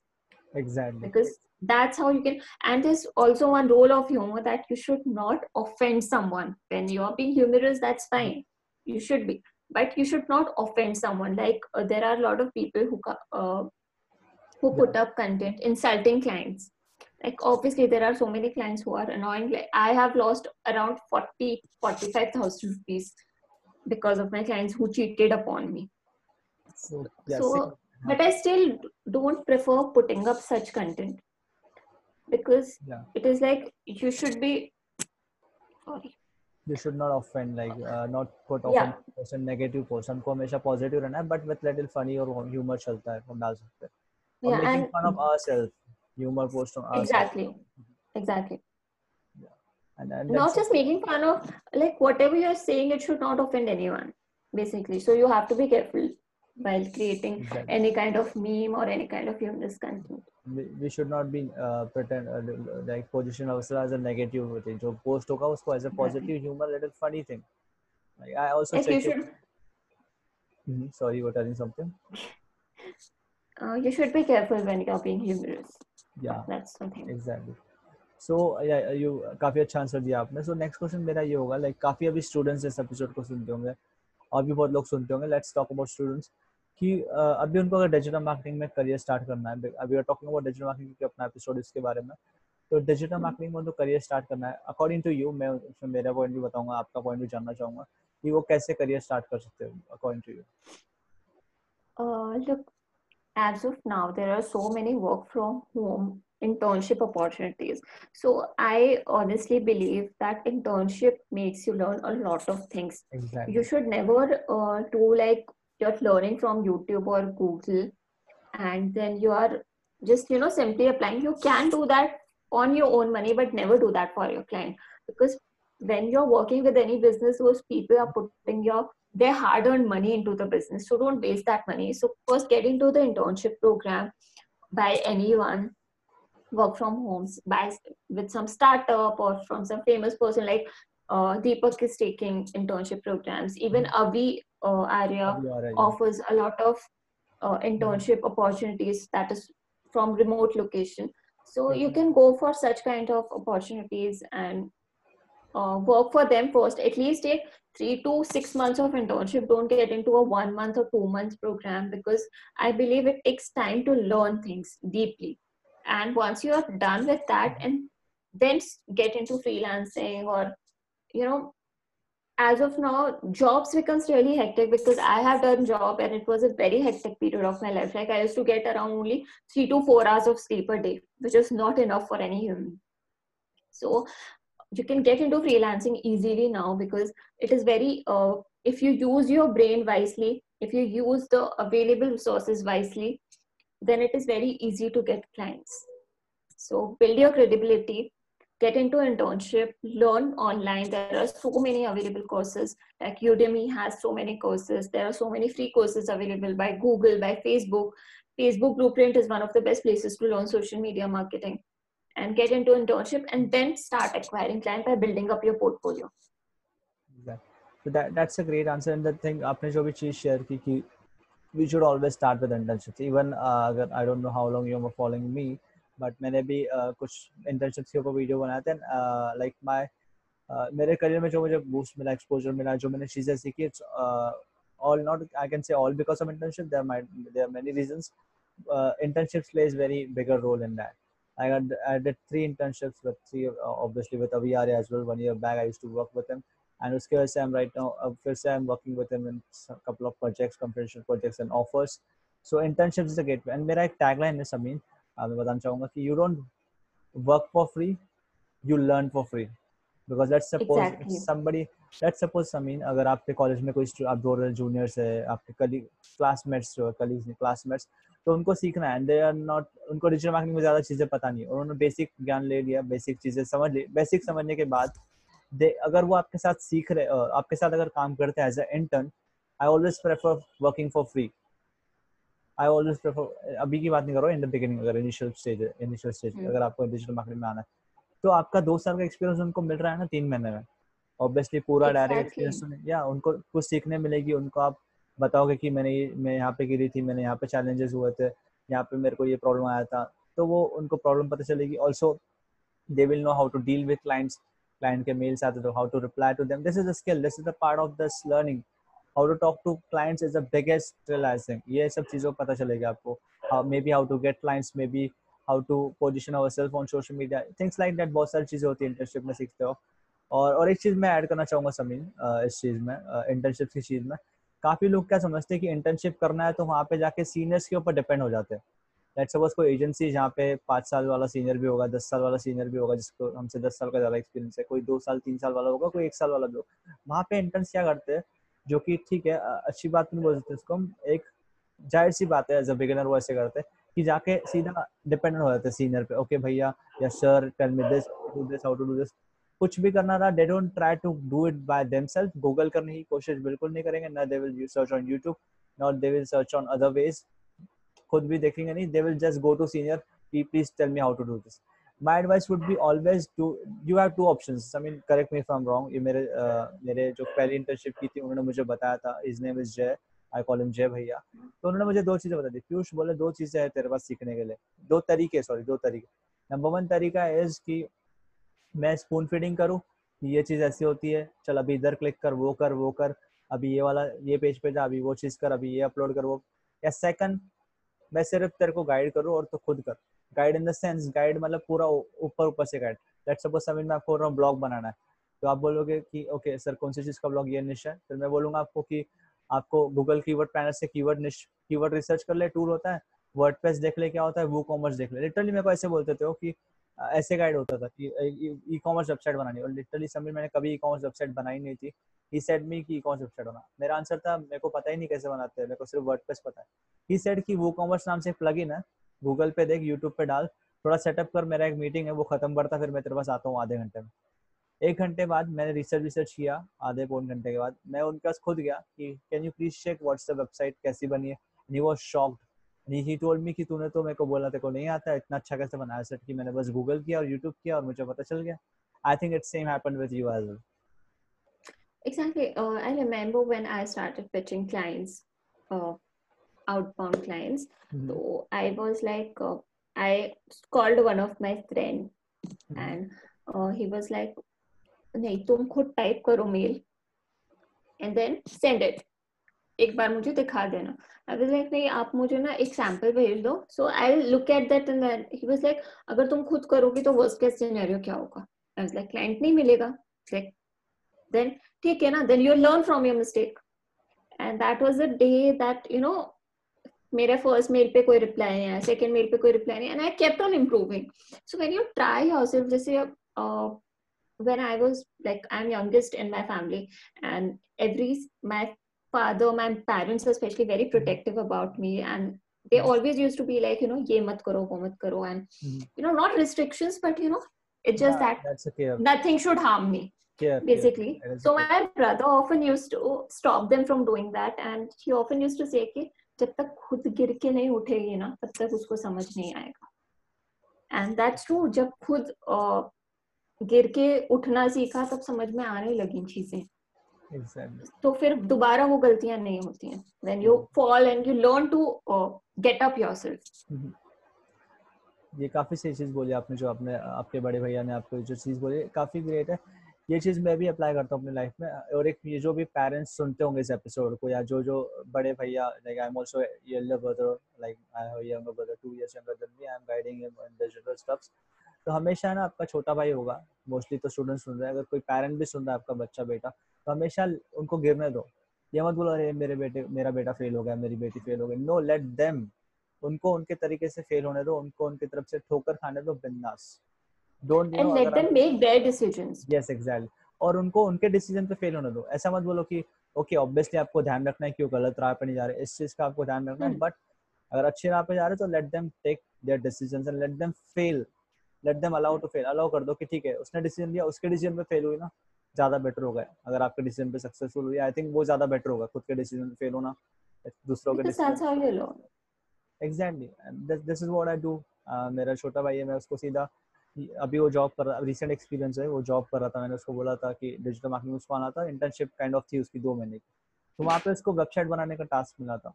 Exactly. Because that's how you can. And there's also one rule of humor that you should not offend someone. When you're being humorous, that's fine. You should be. But you should not offend someone. Like uh, there are a lot of people who uh, who put up content insulting clients. Like obviously there are so many clients who are annoying. Like I have lost around forty, forty-five thousand rupees because of my clients who cheated upon me. So, yes. so, but I still don't prefer putting up such content because yeah. it is like you should be sorry. You should not offend, like uh, not put offend yeah. person, negative person. को हमेशा positive रहना है, but with little funny or humor चलता है, हम डाल सकते हैं. Yeah, making and fun of ourselves, humor post on ourselves. Exactly, exactly. Yeah. And, and not just making fun of, like whatever you are saying, it should not offend anyone, basically. So you have to be careful while creating exactly. any kind of meme or any kind of humorous content. We, we should not be uh, pretend uh, like position ourselves as a negative thing. जो post होगा उसको as a positive humor, little funny thing. Like, I also check. Should... Mm-hmm. Sorry, you were telling something. Uh, you should be careful when you are being humorous. Yeah, that's something. Exactly. So yeah, you काफी अच्छा answer दिया आपने. So next question मेरा ये होगा, like काफी अभी students इस episode को सुनते होंगे और भी बहुत लोग सुनते होंगे. Let's talk about students. कि अभी उनको अगर डिजिटल मार्केटिंग में करियर स्टार्ट करना है, अभी टॉकिंग अबाउट डिजिटल मार्केटिंग क्योंकि अपना एपिसोड इसके बारे में, तो डिजिटल मार्केटिंग में उनको करियर स्टार्ट करना है अकॉर्डिंग टू यू, मैं उसमें मेरा पॉइंट भी बताऊंगा, आपका पॉइंट भी जानना चाहूंगा कि वो कैसे करियर स्टार्ट कर सकते हो according to you. Look as of now there are so many work from home internship opportunities. So I honestly believe that internship makes you learn a lot of things. Exactly. You should never uh, do like you're learning from YouTube or Google and then you are just, you know, simply applying. You can do that on your own money, but never do that for your client, because when you're working with any business, those people are putting your their hard-earned money into the business. So don't waste that money. So first get into the internship program by anyone, work from homes by with some startup or from some famous person, like uh, Deepak is taking internship programs. Even Avi uh, Arya offers a lot of uh, internship yeah. opportunities, that is from remote location. So yeah. you can go for such kind of opportunities and uh, work for them first. At least take three to six months of internship. Don't get into a one month or two months program, because I believe it takes time to learn things deeply. And once you are done with that, and then get into freelancing, or, you know, as of now, jobs becomes really hectic, because I have done job and it was a very hectic period of my life. Like I used to get around only three to four hours of sleep a day, which is not enough for any human. So you can get into freelancing easily now, because it is very, uh, if you use your brain wisely, if you use the available resources wisely, then it is very easy to get clients. So build your credibility. Get into internship, learn online. There are so many available courses, like Udemy has so many courses. There are so many free courses available by Google, by Facebook. Facebook Blueprint is one of the best places to learn social media marketing. And get into internship and then start acquiring clients by building up your portfolio. Yeah. So that, that's a great answer. And the thing, aapne jo bhi cheez share ki ki, we should always start with internships. Even uh, I don't know how long you are following me, but मैंने भी uh, कुछ internships के ऊपर video बनाए थे. Like my मेरे career में जो मुझे बूस्ट मिला, एक्सपोजर मिला, जो मैंने चीज़ें सीखी, it's all not I can say all because of internship. There might there many reasons. Internships plays very bigger role in that. I got I did three internships with three uh, obviously with Avi Arya as well. One year back I used to work with him, and उसके वजह से I'm right now uh, फिर से I'm working with him in a couple of projects, confidential projects and offers. So internships is a gateway. And मेरा एक tagline है समीन, मैं बताना चाहूँगा कि you don't work for free, you learn for free. Because let's suppose exactly. somebody, let's suppose Samin, अगर आपके college में कोई आप दो जूनियर्स है, आपके कलीग क्लासमेट्स जो कलीग्स नहीं क्लासमेट्स, तो उनको सीखना है. दे आर नॉट, उनको डिजिटल मार्केटिंग में ज़्यादा चीज़ें पता नहीं, और उन्होंने बेसिक ज्ञान ले लिया, बेसिक चीज़ें समझ ली. बेसिक समझने के बाद दे अगर वो आपके साथ सीख रहे, आपके साथ अगर काम करते हैं as a intern, I always prefer working for free. I always prefer, अभी की बात नहीं करो, in the beginning, अगर initial stage, initial stage, अगर आपको digital marketing में आना है, तो आपका दो साल का experience उनको मिल रहा है ना तीन महीने में. Obviously पूरा direct experience, या उनको कुछ सीखने मिलेगी, उनको आप बताओगे कि मैंने मैं यहाँ पे गिरी थी, मैंने यहाँ पे challenges हुए थे, यहाँ पे मेरे को ये problem आया था, तो वो उनको problem पता चलेगी. Also, they will know how to deal with clients, client के mails आते तो how to reply to them. This is the skill, this is the part of this learning. How to talk to clients is the biggest realizing. ये सब चीज़ों को पता चलेगा आपको. How, maybe how to get clients, maybe how to position ourselves on social media, things like that. बहुत सारी चीज़ें होती है internship में सीखते हो. और और एक चीज़ मैं ऐड करना चाहूँगा समीन, इस चीज़ में इंटर्नशिप की चीज़ में काफ़ी लोग क्या समझते हैं कि इंटर्नशिप करना है तो वहाँ पे जाके सीनियर्स के ऊपर डिपेंड हो जाते हैं. लेट्स सपोज कोई एजेंसी जहाँ पे पाँच साल वाला सीनियर भी होगा, दस साल वाला सीनियर भी होगा, जिसको हमसे दस साल का ज़्यादा एक्सपीरियंस है, कोई दो साल तीन साल वाला होगा, कोई एक साल वाला भी होगा. वहाँ पे इंटर्न्स क्या करते हैं, जो कि ठीक है, अच्छी बात नहीं बोल सकते इसको हम, एक जाहिर सी बात है, एज अ बिगिनर वो ऐसे करते हैं कि जाके सीधा डिपेंडेंट हो जाते हैं सीनियर पे. ओके भैया या sir, tell me this, do this, how to do this. कुछ भी करना रहा, they don't try to do it by themselves. Google करने की कोशिश बिल्कुल नहीं करेंगे ना, they will search on YouTube, not they will search on other ways, खुद भी देखेंगे नहीं, they will just go to senior की please tell me how to do this. My advice would be always do. You have two options. I mean, correct me if I'm wrong. ये मेरे मेरे जो पहली internship की थी, उन्होंने मुझे बताया था. His name is Jay. I call him Jay भैया. तो उन्होंने मुझे दो चीजें बता दी. पीयूष बोले दो चीजें हैं तेरे पास सीखने के लिए. दो तरीके, sorry, दो तरीके. Number one तरीका is कि मैं spoon feeding करूँ. ये चीज ऐसी होती है. चल अभी इधर click कर, वो कर, वो कर. अभी ये वाला ये page पे जा, अभी वो चीज कर, अभी ये upload कर वो. या second, मैं सिर्फ तेरे को guide करूँ और तो खुद कर. Guide in the sense, guide मतलब पूरा ऊपर ऊपर से गाइड. लेट्स सपोज समीन मैं आपको बोल रहा हूँ ब्लॉग बनाना है, तो आप बोलोगे कि ओके सर कौन सी चीज़ का ब्लॉग, ये निश है. फिर मैं बोलूँगा आपको कि आपको गूगल कीवर्ड प्लानर से कीवर्ड निश कीवर्ड रिसर्च कर ले, टूल होता है, वर्डप्रेस देख ले क्या होता है, वो कॉमर्स देख ले. लिटरली मेरे को ऐसे बोलते थे कि ऐसे गाइड होता था कि ई कॉमर्स वेबसाइट बनानी. और लिटरली समीन मैंने कभी ई कॉमर्स वेबसाइट बनाई नहीं थी. He said me कि ई कॉमर्स वेबसाइट बना. मेरा आंसर था मेरे को पता ही नहीं कैसे बनाते हैं, मेरे को सिर्फ वर्डप्रेस पता है. He said कि वो कॉमर्स नाम से एक प्लगइन है, गूगल पे देख, यूट्यूब पे डाल, थोड़ा सेटअप कर, मेरा एक मीटिंग है वो खत्म करता फिर मैं तेरे पास आता हूँ आधे घंटे में. एक घंटे बाद मैंने रिसर्च रिसर्च किया, आधे पौन घंटे के बाद मैं उनके पास खुद गया कि can you please check what's the website कैसी बनी है. And he was shocked, he told me कि तूने तो मेरे को बोला तेरे को नहीं आता, इतना अच्छा कैसे बनाया. सेट कि मैंने बस गूगल किया और यूट्यूब किया और मुझे पता चल गया. I think it's same happened with you as well. Exactly. I remember when I started pitching clients, outbound clients, mm-hmm. so I was like uh, I called one of my friend, mm-hmm. and uh, he was like नहीं, तुम खुद type करो mail and then send it, एक बार मुझे दिखा देना. I was like, नहीं आप मुझे ना एक सैम्पल भेज दो. So I look at that and then he was like अगर तुम खुद करोगे तो वर्स्ट केस सिनेरियो क्या होगा. आई वाज लाइक क्लाइंट नहीं मिलेगा. देन ठीक है ना, then you learn from your mistake. And that was the day that you know मेरा फर्स्ट मेल पे कोई रिप्लाई नहीं आया, सेकंड मेल पे कोई रिप्लाई नहीं, and I kept on improving. So when you try yourself, जैसे when I was like I'm youngest in my family and every my father, my parents especially very protective about me, and they always used to be like you know ye mat karo wo mat karo and mm-hmm. you know not restrictions but you know it's just yeah, that that's okay. nothing should harm me yeah, basically yeah, so okay. my brother often used to stop them from doing that and he often used to say ki jab tak khud gir ke nahi uthegi na tab tak usko samajh nahi aayega, and that's true. jab khud uh, गिर के उठना सीखा तब समझ में आने लगी चीजें. exactly. तो फिर दोबारा वो गलतियां नहीं होती हैं. When you fall and you learn to get up yourself. ये काफी सही चीज बोली आपने, जो आपने आपके बड़े भैया ने आपको जो चीज बोली काफी ग्रेट है. ये चीज मैं भी अप्लाई करता हूँ अपनी लाइफ में. और एक ये जो भी पेरेंट्स सुनते होंगे इस एपिसोड को, या जो जो बड़े भैया like I am also elder brother, like I have younger brother two years younger than me, I am guiding him on the general steps. तो हमेशा ना आपका छोटा भाई होगा मोस्टली, तो स्टूडेंट सुन रहे हैं, अगर कोई पेरेंट भी सुन रहा है आपका बच्चा बेटा, तो हमेशा उनको गिरने दो. ये मत बोलो अरे मेरे बेटे मेरा बेटा फेल हो गया, मेरी बेटी फेल हो गई. नो, लेट देम, उनको उनके तरीके से फेल होने दो, उनको उनकी तरफ से ठोकर खाने दो बिंदास. Don't and let them make their decisions. Yes exactly. और उनको उनके डिसीजन पे फेल होने दो. ऐसा मत बोलो कि ओके ऑब्वियसली आपको ध्यान रखना है क्यों गलत राह पे नहीं जा रहे, इस चीज का आपको ध्यान रखना है, बट अगर अच्छे राह पे जा रहे तो let them take their decisions and let them fail. Let them allow to fail. Allow कर दो कि ठीक है उसने डिसीजन लिया, उसके डिसीजन पे फेल हुई ना ज्यादा बेटर होगा. अगर आपके डिसीजन पे सक्सेसफुल हुई आई थिंक वो ज्यादा बेटर होगा, खुद के डिसीजन पे फेल होना दूसरों के decision. Exactly, this is what I do. मेरा छोटा भाई है, मैं उसको सीधा, अभी वो जॉब कर रहा, रिसेंट एक्सपीरियंस है, वो जॉब कर रहा था. मैंने उसको बोला था कि डिजिटल मार्केटिंग उसको आना था, इंटर्नशिप काइंड ऑफ थी उसकी दो महीने की, तो वहाँ पे उसको वेबसाइट बनाने का टास्क मिला था.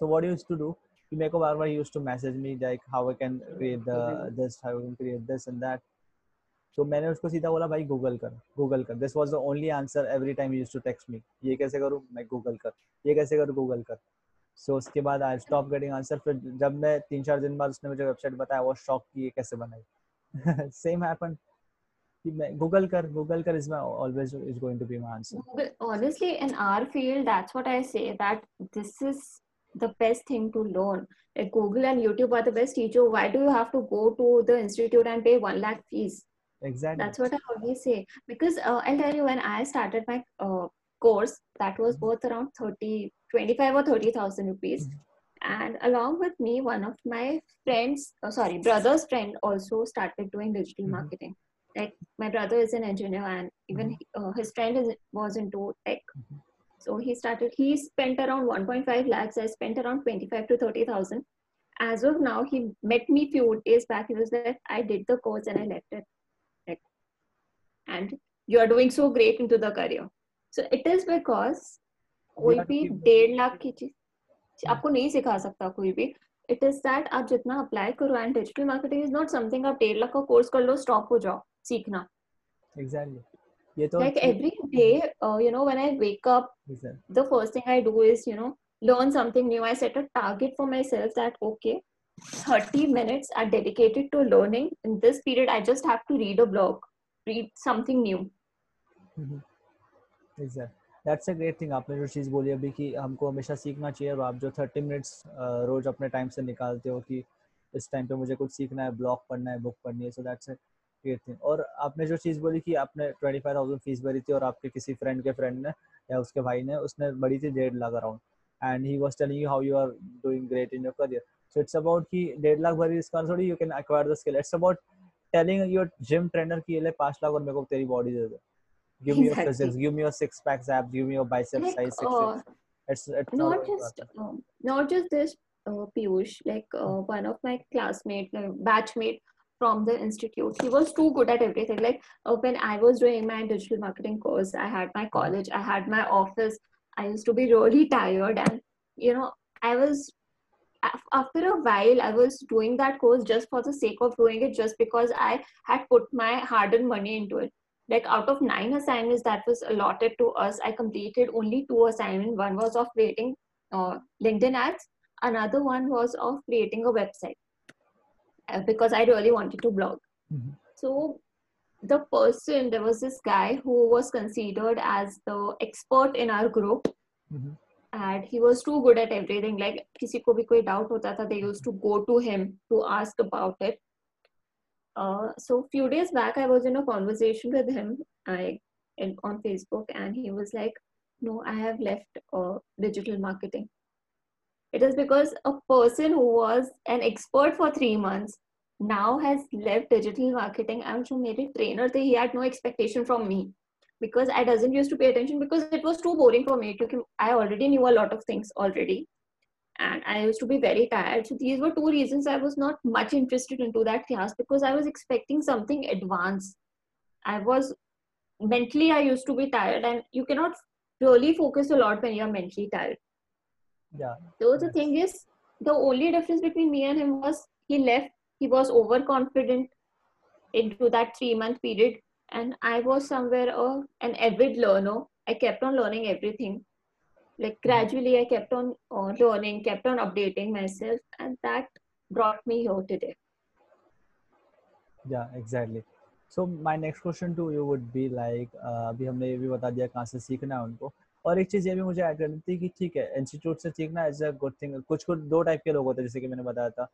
So what used to do, मेरे को बार बार use to message me like how I can create this, how I can create this and that. तो मैंने उसको सीधा बोला भाई गूगल कर, गूगल कर. This was the only answer every time use to text me, ये कैसे करूँ मैं, गूगल कर, ये कैसे करूँ गूगल कर. सो उसके बाद आई स्टॉप गेटिंग आंसर. फिर जब मैं तीन चार दिन बाद उसने मुझे वेबसाइट बताया, वो शॉक की ये कैसे बनाई. सेम हैपन कि मैं गूगल कर, गूगल कर is my always is going to be my answer. Honestly in our field that's what I say that this is the best thing to learn. Like Google and YouTube are the best teacher. Why do you have to go to the institute and pay one lakh fees? Exactly. That's what I always say. Because uh, I'll tell you, when I started my uh, course, that was worth around thirty, twenty-five or thirty thousand rupees. Mm-hmm. And along with me, one of my friends, oh, sorry, brother's friend, also started doing digital mm-hmm. marketing. Like my brother is an engineer, and even mm-hmm. uh, his friend is, was into tech. Mm-hmm. So he started, he spent around one point five lakhs, I spent around twenty-five to thirty thousand. As of now, he met me few days back, he was like, I did the course and I left it. Like, and you are doing so great into the career. So it is because कोई भी डेढ़ लाख की चीज आपको नहीं सिखा सकता कोई भी. It is that आप जितना अप्लाई करो, and digital marketing is not something आप डेढ़ लाख का कोर्स कर लो स्टॉप हो जाओ सीखना. Exactly. Like every day, uh, you know, when I wake up, exactly. the first thing I do is, you know, learn something new. I set a target for myself that, okay, thirty minutes are dedicated to learning. In this period, I just have to read a blog, read something new. Mm-hmm. Exactly. That's a great thing. आपने जो चीज़ बोली अभी कि हमको हमेशा सीखना चाहिए, और आप जो thirty minutes रोज अपने टाइम से निकालते हो कि इस टाइम पे मुझे कुछ सीखना है, ब्लॉग पढ़ना है, बुक पढ़नी है, so that's it. और आपने जो चीज बोली कि आपने पच्चीस हज़ार फीस भरी थी, और आपके किसी फ्रेंड के फ्रेंड ने या उसके भाई ने, उसने भरी थी डेढ़ lakh around, and he was telling you how you are doing great in your career. So it's about कि डेढ़ लाख भरी, इसका थोड़ी you can acquire the skill. It's about telling your gym trainer कि ये ले पांच लाख और मेरे को तेरी बॉडी दे दे, give me your physics, give me your six packs abs, give me your biceps size six. It's not just not just this Piyush, like one of my classmate batchmate from the institute, he was too good at everything. Like uh, when I was doing my digital marketing course, I had my college, I had my office, I used to be really tired, and you know I was, after a while I was doing that course just for the sake of doing it, just because I had put my hard earned money into it. like out of nine assignments that was allotted to us, I completed only two assignments. One was of creating uh, LinkedIn ads. Another one was of creating a website uh, because I really wanted to blog. Mm-hmm. So the person, there was this guy who was considered as the expert in our group. Mm-hmm. And he was too good at everything. Like, किसी को भी कोई doubt होता था, they used to go to him to ask about it. Uh, so few days back, I was in a conversation with him I, in, on Facebook, and he was like, "No, I have left uh, digital marketing." It is because a person who was an expert for three months now has left digital marketing. I'm sure my trainer, he had no expectation from me, because I doesn't used to pay attention because it was too boring for me. Because I already knew a lot of things already, and I used to be very tired. So these were two reasons I was not much interested into that class, because I was expecting something advanced. I was mentally, I used to be tired, and you cannot really focus a lot when you're mentally tired. Yeah. So the thing is, the only difference between me and him was he left. He was overconfident into that three-month period, and I was somewhere uh, an avid learner. I kept on learning everything. Like gradually, I kept on uh, learning, kept on updating myself, and that brought me here today. Yeah, exactly. So my next question to you would be like, अभी हमने ये भी बता दिया कहाँ से सीखना है उनको, और एक चीज़ ये भी मुझे ऐड करनी थी कि ठीक है, इंस्टीट्यूट से सीखना इज अ गुड थिंग. कुछ कुछ दो टाइप के लोग होते हैं, जैसे कि मैंने बताया था,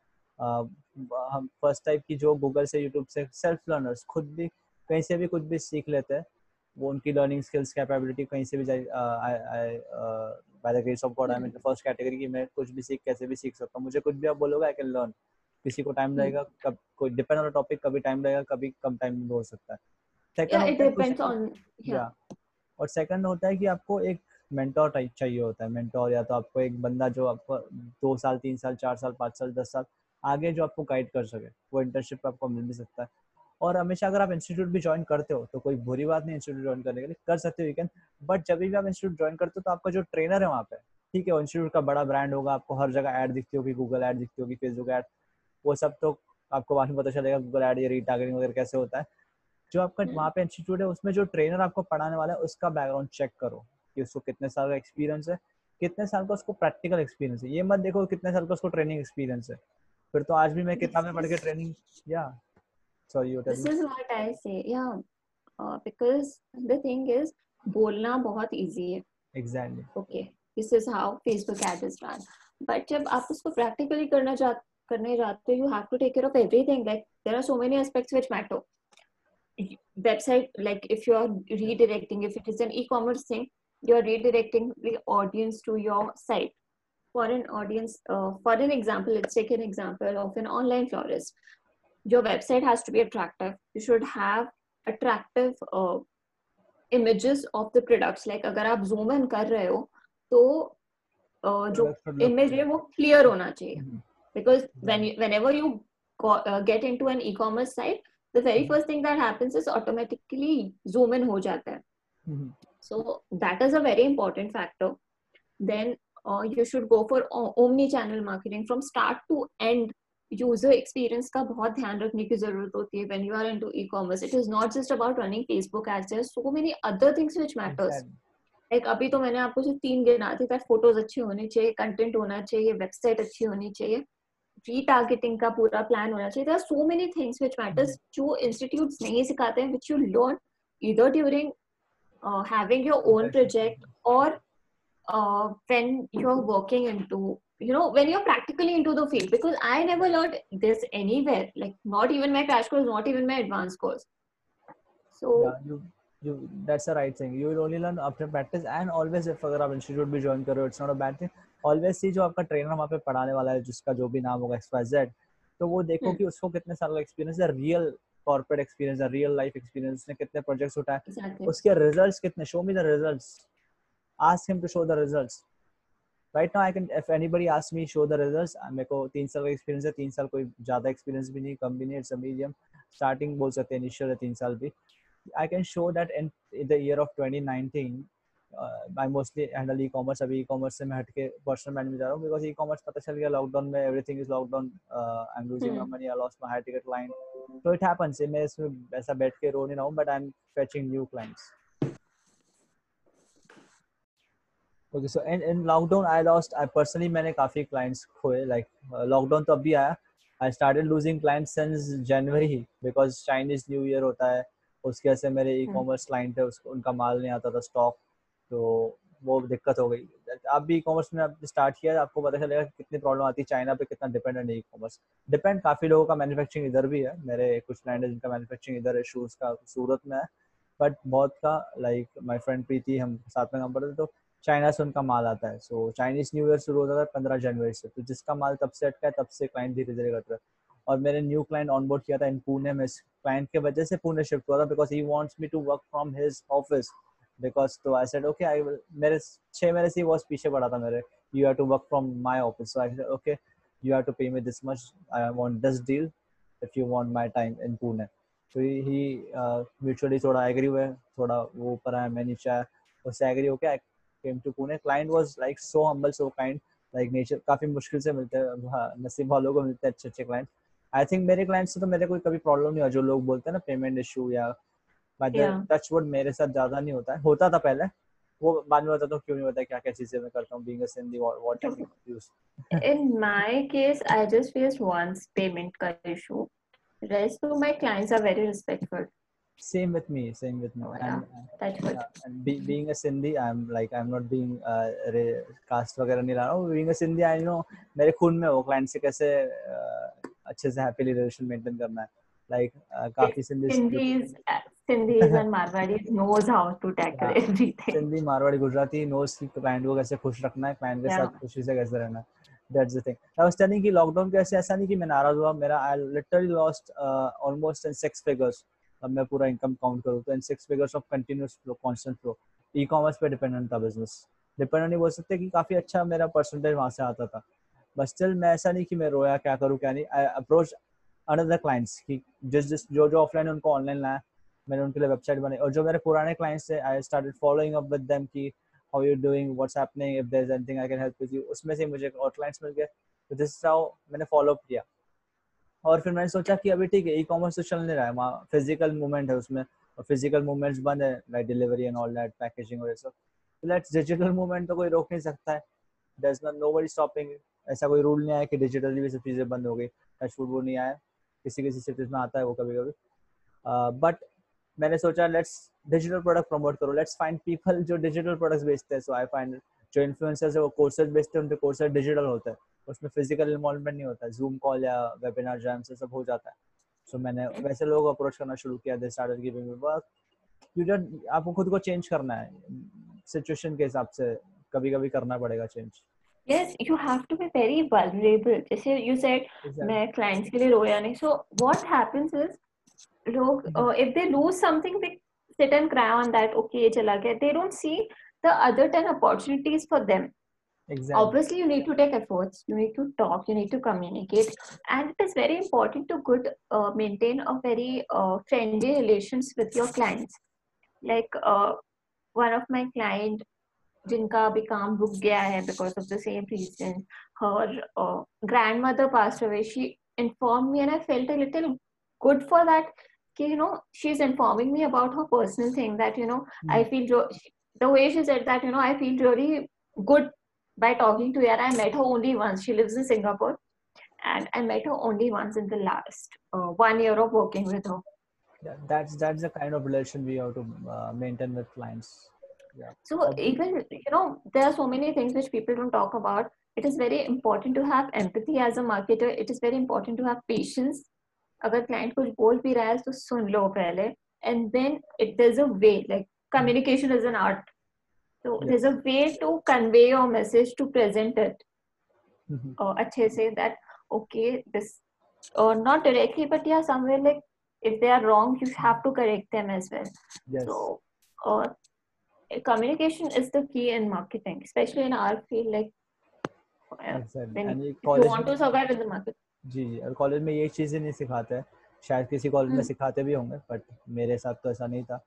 हम फर्स्ट टाइप की जो गूगल से, यूट्यूब से सेल्फ लर्नर्स खुद भी कहीं से भी कुछ भी सीख लेते हैं, वो उनकी लर्निंग स्किल्स कैपेबिलिटी कहीं से भी जाए. By the grace of God I am in the first category कि मैं कुछ भी सीख कैसे भी सीख सकता हूँ. मुझे कुछ भी आप बोलोगे आई कैन लर्न. किसी को टाइम लगेगा, कब कोई डिपेंड ऑन टॉपिक, कभी टाइम लगेगा, कभी कम टाइम में हो सकता है. सेकंड और सेकंड होता है कि आपको एक मेंटोर टाइप चाहिए होता है. मेंटोर या तो आपको एक बंदा जो आपको दो साल तीन साल चार साल पाँच साल दस साल आगे जो आपको गाइड कर सके, वो इंटर्नशिप पर आपको मिल भी सकता है. और हमेशा अगर आप इंस्टीट्यूट भी ज्वाइन करते हो तो कोई बुरी बात नहीं, इंस्टीट्यूट ज्वाइन करने के लिए कर सकते हो वीकेंड. बट जब भी आप इंस्टीट्यूट ज्वाइन करते हो तो आपका जो ट्रेनर है वहाँ पे, ठीक है, इंस्टीट्यूट का बड़ा ब्रांड होगा, आपको हर जगह ऐड दिखती होगी, गूगल ऐड दिखती होगी, फेसबुक ऐड, वो सब तो आपको वहाँ पता चलेगा गूगल ऐड या रीटारगेटिंग वगैरह कैसे होता है. जो आपका वहाँ पे इंस्टीट्यूट है उसमें जो ट्रेनर आपको पढ़ाने वाला है उसका बैकग्राउंड चेक करो कि उसको कितने साल का एक्सपीरियंस है, कितने साल का उसको प्रैक्टिकल एक्सपीरियंस है. ये मत देखो कितने साल का उसको ट्रेनिंग एक्सपीरियंस है. फिर तो आज भी मैं किताबें पढ़ के ट्रेनिंग या sorry you tell me. This is what I say, yeah, uh, because the thing is, बोलना बहुत easy है. Exactly. Okay, this is how Facebook ads is run. But जब आप उसको practically करना जा करने जाते हो, you have to take care of everything. Like there are so many aspects which matter. Website, like if you are redirecting, if it is an e-commerce thing, you are redirecting the audience to your site. For an audience, uh, for an example, let's take an example of an online florist. Your website has to be attractive. You should have attractive uh, images of the products. Like अगर आप zoom in कर रहे हो तो uh, जो image है वो clear होना चाहिए. Because when you, whenever you go, uh, get into an e-commerce site, the very first thing that happens is automatically zoom in हो जाता है. Mm-hmm. So that is a very important factor. Then uh, you should go for omni-channel marketing from start to end. User experience का बहुत ध्यान रखने की जरूरत होती है when you are into e-commerce. It is not just about running Facebook ads. There are so many other things which matters. Like अभी तो मैंने आपको जो तीन गिना थे, that photos अच्छे होने चाहिए, content होना चाहिए, website अच्छी होनी चाहिए, retargeting का पूरा plan होना चाहिए. There are so many things which matters जो institutes नहीं सिखाते हैं, which you learn either during uh, having your own project or uh, when you are working into, you know, when you're practically into the field. Because I never learned this anywhere, like not even my crash course, not even my advanced course. So yeah, you, you, that's the right thing. You will only learn after practice. And always, if अगर आप institute भी join करो, it's not a bad thing. Always see जो आपका trainer वहाँ पे पढ़ाने वाला है, जिसका जो भी नाम होगा एक्स वाई जेड, तो वो देखो कि उसको कितने साल का एक्सपीरियंस है, रियल कॉर्पोरेट एक्सपीरियंस है, रियल लाइफ एक्सपीरियंस, उसने कितने प्रोजेक्ट्स उठाए, उसके रिजल्ट्स कितने. Show me the results, ask him to show the results. Right now I can, if anybody asks me show the results, मेरे को तीन साल का एक्सपीरियंस है. तीन साल कोई ज़्यादा एक्सपीरियंस भी नहीं, कम भी नहीं, इट्स अ मीडियम. स्टार्टिंग बोल सकते हैं, इनिशियल है तीन साल भी. I can show that in the year of twenty nineteen I mostly handle e commerce. अभी ई कॉमर्स से मैं हट के पर्सनल ब्रांड में जा रहा हूँ, बिकॉज ई कॉमर्स पता चल गया लॉकडाउन में, everything is lockdown. I am losing my money, I lost my higher ticket client, So it happens. मैं इसमें ऐसा बैठ के रो नहीं रहा हूँ, but I'm fetching new clients. Okay, so in in lockdown I lost. I personally मैंने काफी clients खोए. Like lockdown तो अभी आया. I started losing clients since January because Chinese New Year होता है. उसके वजह से मेरे e-commerce client है, उसको उनका माल नहीं आता था stock. तो वो दिक्कत हो गई. आप भी ई-कॉमर्स में आप स्टार्ट किया, आपको पता चलेगा कितनी प्रॉब्लम आती है. चाइना पे कितना डिपेंडेंट है ई-कॉमर्स. डिपेंड काफी लोगों का मैन्युफैक्चरिंग इधर भी है. मेरे कुछ फ्रेंड हैं जिनका मैन्युफैक्चरिंग इधर है, शूज का सूरत में है, बट बहुत का लाइक माय फ्रेंड प्रीति, हम साथ में काम करते, तो चाइना से उनका माल आता है. सो चाइनीज न्यू ईयर शुरू होता है पंद्रह जनवरी से, तो जिसका माल तब से अटका है, तब से क्लाइंट धीरे धीरे करता है. और मैंने न्यू क्लाइंट ऑनबोर्ड किया था इन पुणे में. क्लाइंट के वजह से पुणे शिफ्ट हुआ था because he wants me to work from his office. Because so I said okay, I will. मेरे छः महीने से वो पीछे पड़ा था मेरे. You have to work from my office. So I said okay, you have to pay me this much. I want this deal. If you want my time in Pune. So he uh, mutually थोड़ा agree हुए, थोड़ा वो ऊपर आया, मैं नीचे आया, उससे agree होके I came to Pune. Client was like so humble, so kind. Like nature काफी मुश्किल से मिलते हैं, नसीब वालों को मिलते हैं अच्छे अच्छे client. I think मेरे clients से तो मेरे कोई कभी problem नहीं हुआ. जो लोग बोलते हैं ना payment issue या टचवुड, मेरे साथ ज्यादा नहीं होता है. होता था पहले, वो बाद में बताता हूँ क्यों नहीं होता है, क्या क्या चीजें मैं करता हूँ being a Sindhi, what I use. In my case, I just faced once payment का issue. Rest of my clients are very respectful. Same with me, same with me. Yeah, touchwood. Being a Sindhi, I'm like I'm not being caste वगैरह नहीं ला रहा हूँ. Being a Sindhi, I know मेरे खून में वो client से कैसे अच्छे से happily relation maintain करना है. Like uh, काफी Sindhi Sindhi and Marwadi knows how to tackle yeah. everything. Sindhi, Marwadi, Gujarati knows कि client को कैसे खुश रखना है, client के yeah. साथ खुशी से कैसे रहना है. That's the thing. I was telling कि lockdown कैसे, ऐसा नहीं कि मैं नाराज हुआ. मेरा I literally lost uh, almost in six figures. अब मैं पूरा income count करूँ तो in six figures of continuous flow, constant flow. E-commerce पे dependent था business. Dependent नहीं बोल सकते कि काफी अच्छा मेरा percentage वहाँ से आता था. But still मैं ऐसा नहीं कि मैं रोया क्या करूँ क्या नहीं. I approach another clients कि जिस जिस जो जो offline उनको online लाया, मैंने उनके लिए वेबसाइट बनाई. और जो मेरे पुराने क्लाइंट्स थे, I started following up with them कि how you doing, what's happening, if there is anything I can help with you. उसमें से मुझे और क्लाइंट्स मिल गए, तो दिस इज हाउ मैंने फॉलो अप किया. और फिर मैंने सोचा कि अभी ठीक है, ई कॉमर्स तो चल नहीं रहा है, वहाँ फिजिकल मूवमेंट है उसमें, और फिजिकल मूवमेंट्स बंद है, like delivery and all that, packaging और ये सब. लेट्स डिजिटल मूवमेंट तो कोई रोक नहीं सकता है. There is nobody stopping. ऐसा कोई रूल नहीं आया कि डिजिटली भी सब चीज़ें बंद हो गई. टचवुड वो नहीं आया, किसी किसी सिटीज में आता है वो कभी कभी. बट मैंने सोचा लेट्स डिजिटल प्रोडक्ट प्रमोट करो, लेट्स फाइंड पीपल जो डिजिटल प्रोडक्ट्स बेचते हैं. सो आई फाइंड जो इन्फ्लुएंसर्स है वो कोर्सेज बेचते हैं, उनके कोर्सेज डिजिटल होता है, उसमें फिजिकल इन्वॉल्वमेंट नहीं होता है. जूम कॉल या वेबिनार जैम से सब हो जाता है. सो so, मैंने वैसे लोगों को अप्रोच करना शुरू किया. They started giving me work. You just आपको खुद को चेंज करना है, सिचुएशन के हिसाब से कभी कभी करना पड़ेगा change. Yes, you have to be very vulnerable. जैसे you said, मैं clients के लिए रोया नहीं. So what happens is, लोग uh, if they lose something they sit and cry on that, okay चला गया. They don't see the other ten opportunities for them. Exactly. Obviously you need to take efforts, you need to talk, you need to communicate, and it is very important to good uh, maintain a very uh, friendly relations with your clients. Like uh, one of my client जिनका अभी काम रुक गया है because of the same reason, her uh, grandmother passed away. She informed me and I felt a little good for that. You know, she's informing me about her personal thing that, you know, mm-hmm. I feel the way she said that, you know, I feel really good by talking to her. I met her only once. She lives in Singapore and I met her only once in the last uh, one year of working with her. Yeah, that's that's the kind of relation we have to uh, maintain with clients. Yeah. So okay. Even, you know, there are so many things which people don't talk about. It is very important to have empathy as a marketer. It is very important to have patience. अगर client कुछ बोल भी रहा है तो सुन लो पहले, and then it there a way, like communication is an art, so there is a way to convey your message, to present it अच्छे से, दैट ओके दिस, और नॉट डायरेक्टली बट या somewhere, like if they are wrong you have to correct them as well. So और communication is the key in marketing, specially in our field, like you want to survive in the market. जी जी. और college में ये चीज़ें नहीं सिखाते हैं, शायद किसी कॉलेज में सिखाते भी होंगे, बट मेरे साथ तो ऐसा नहीं था.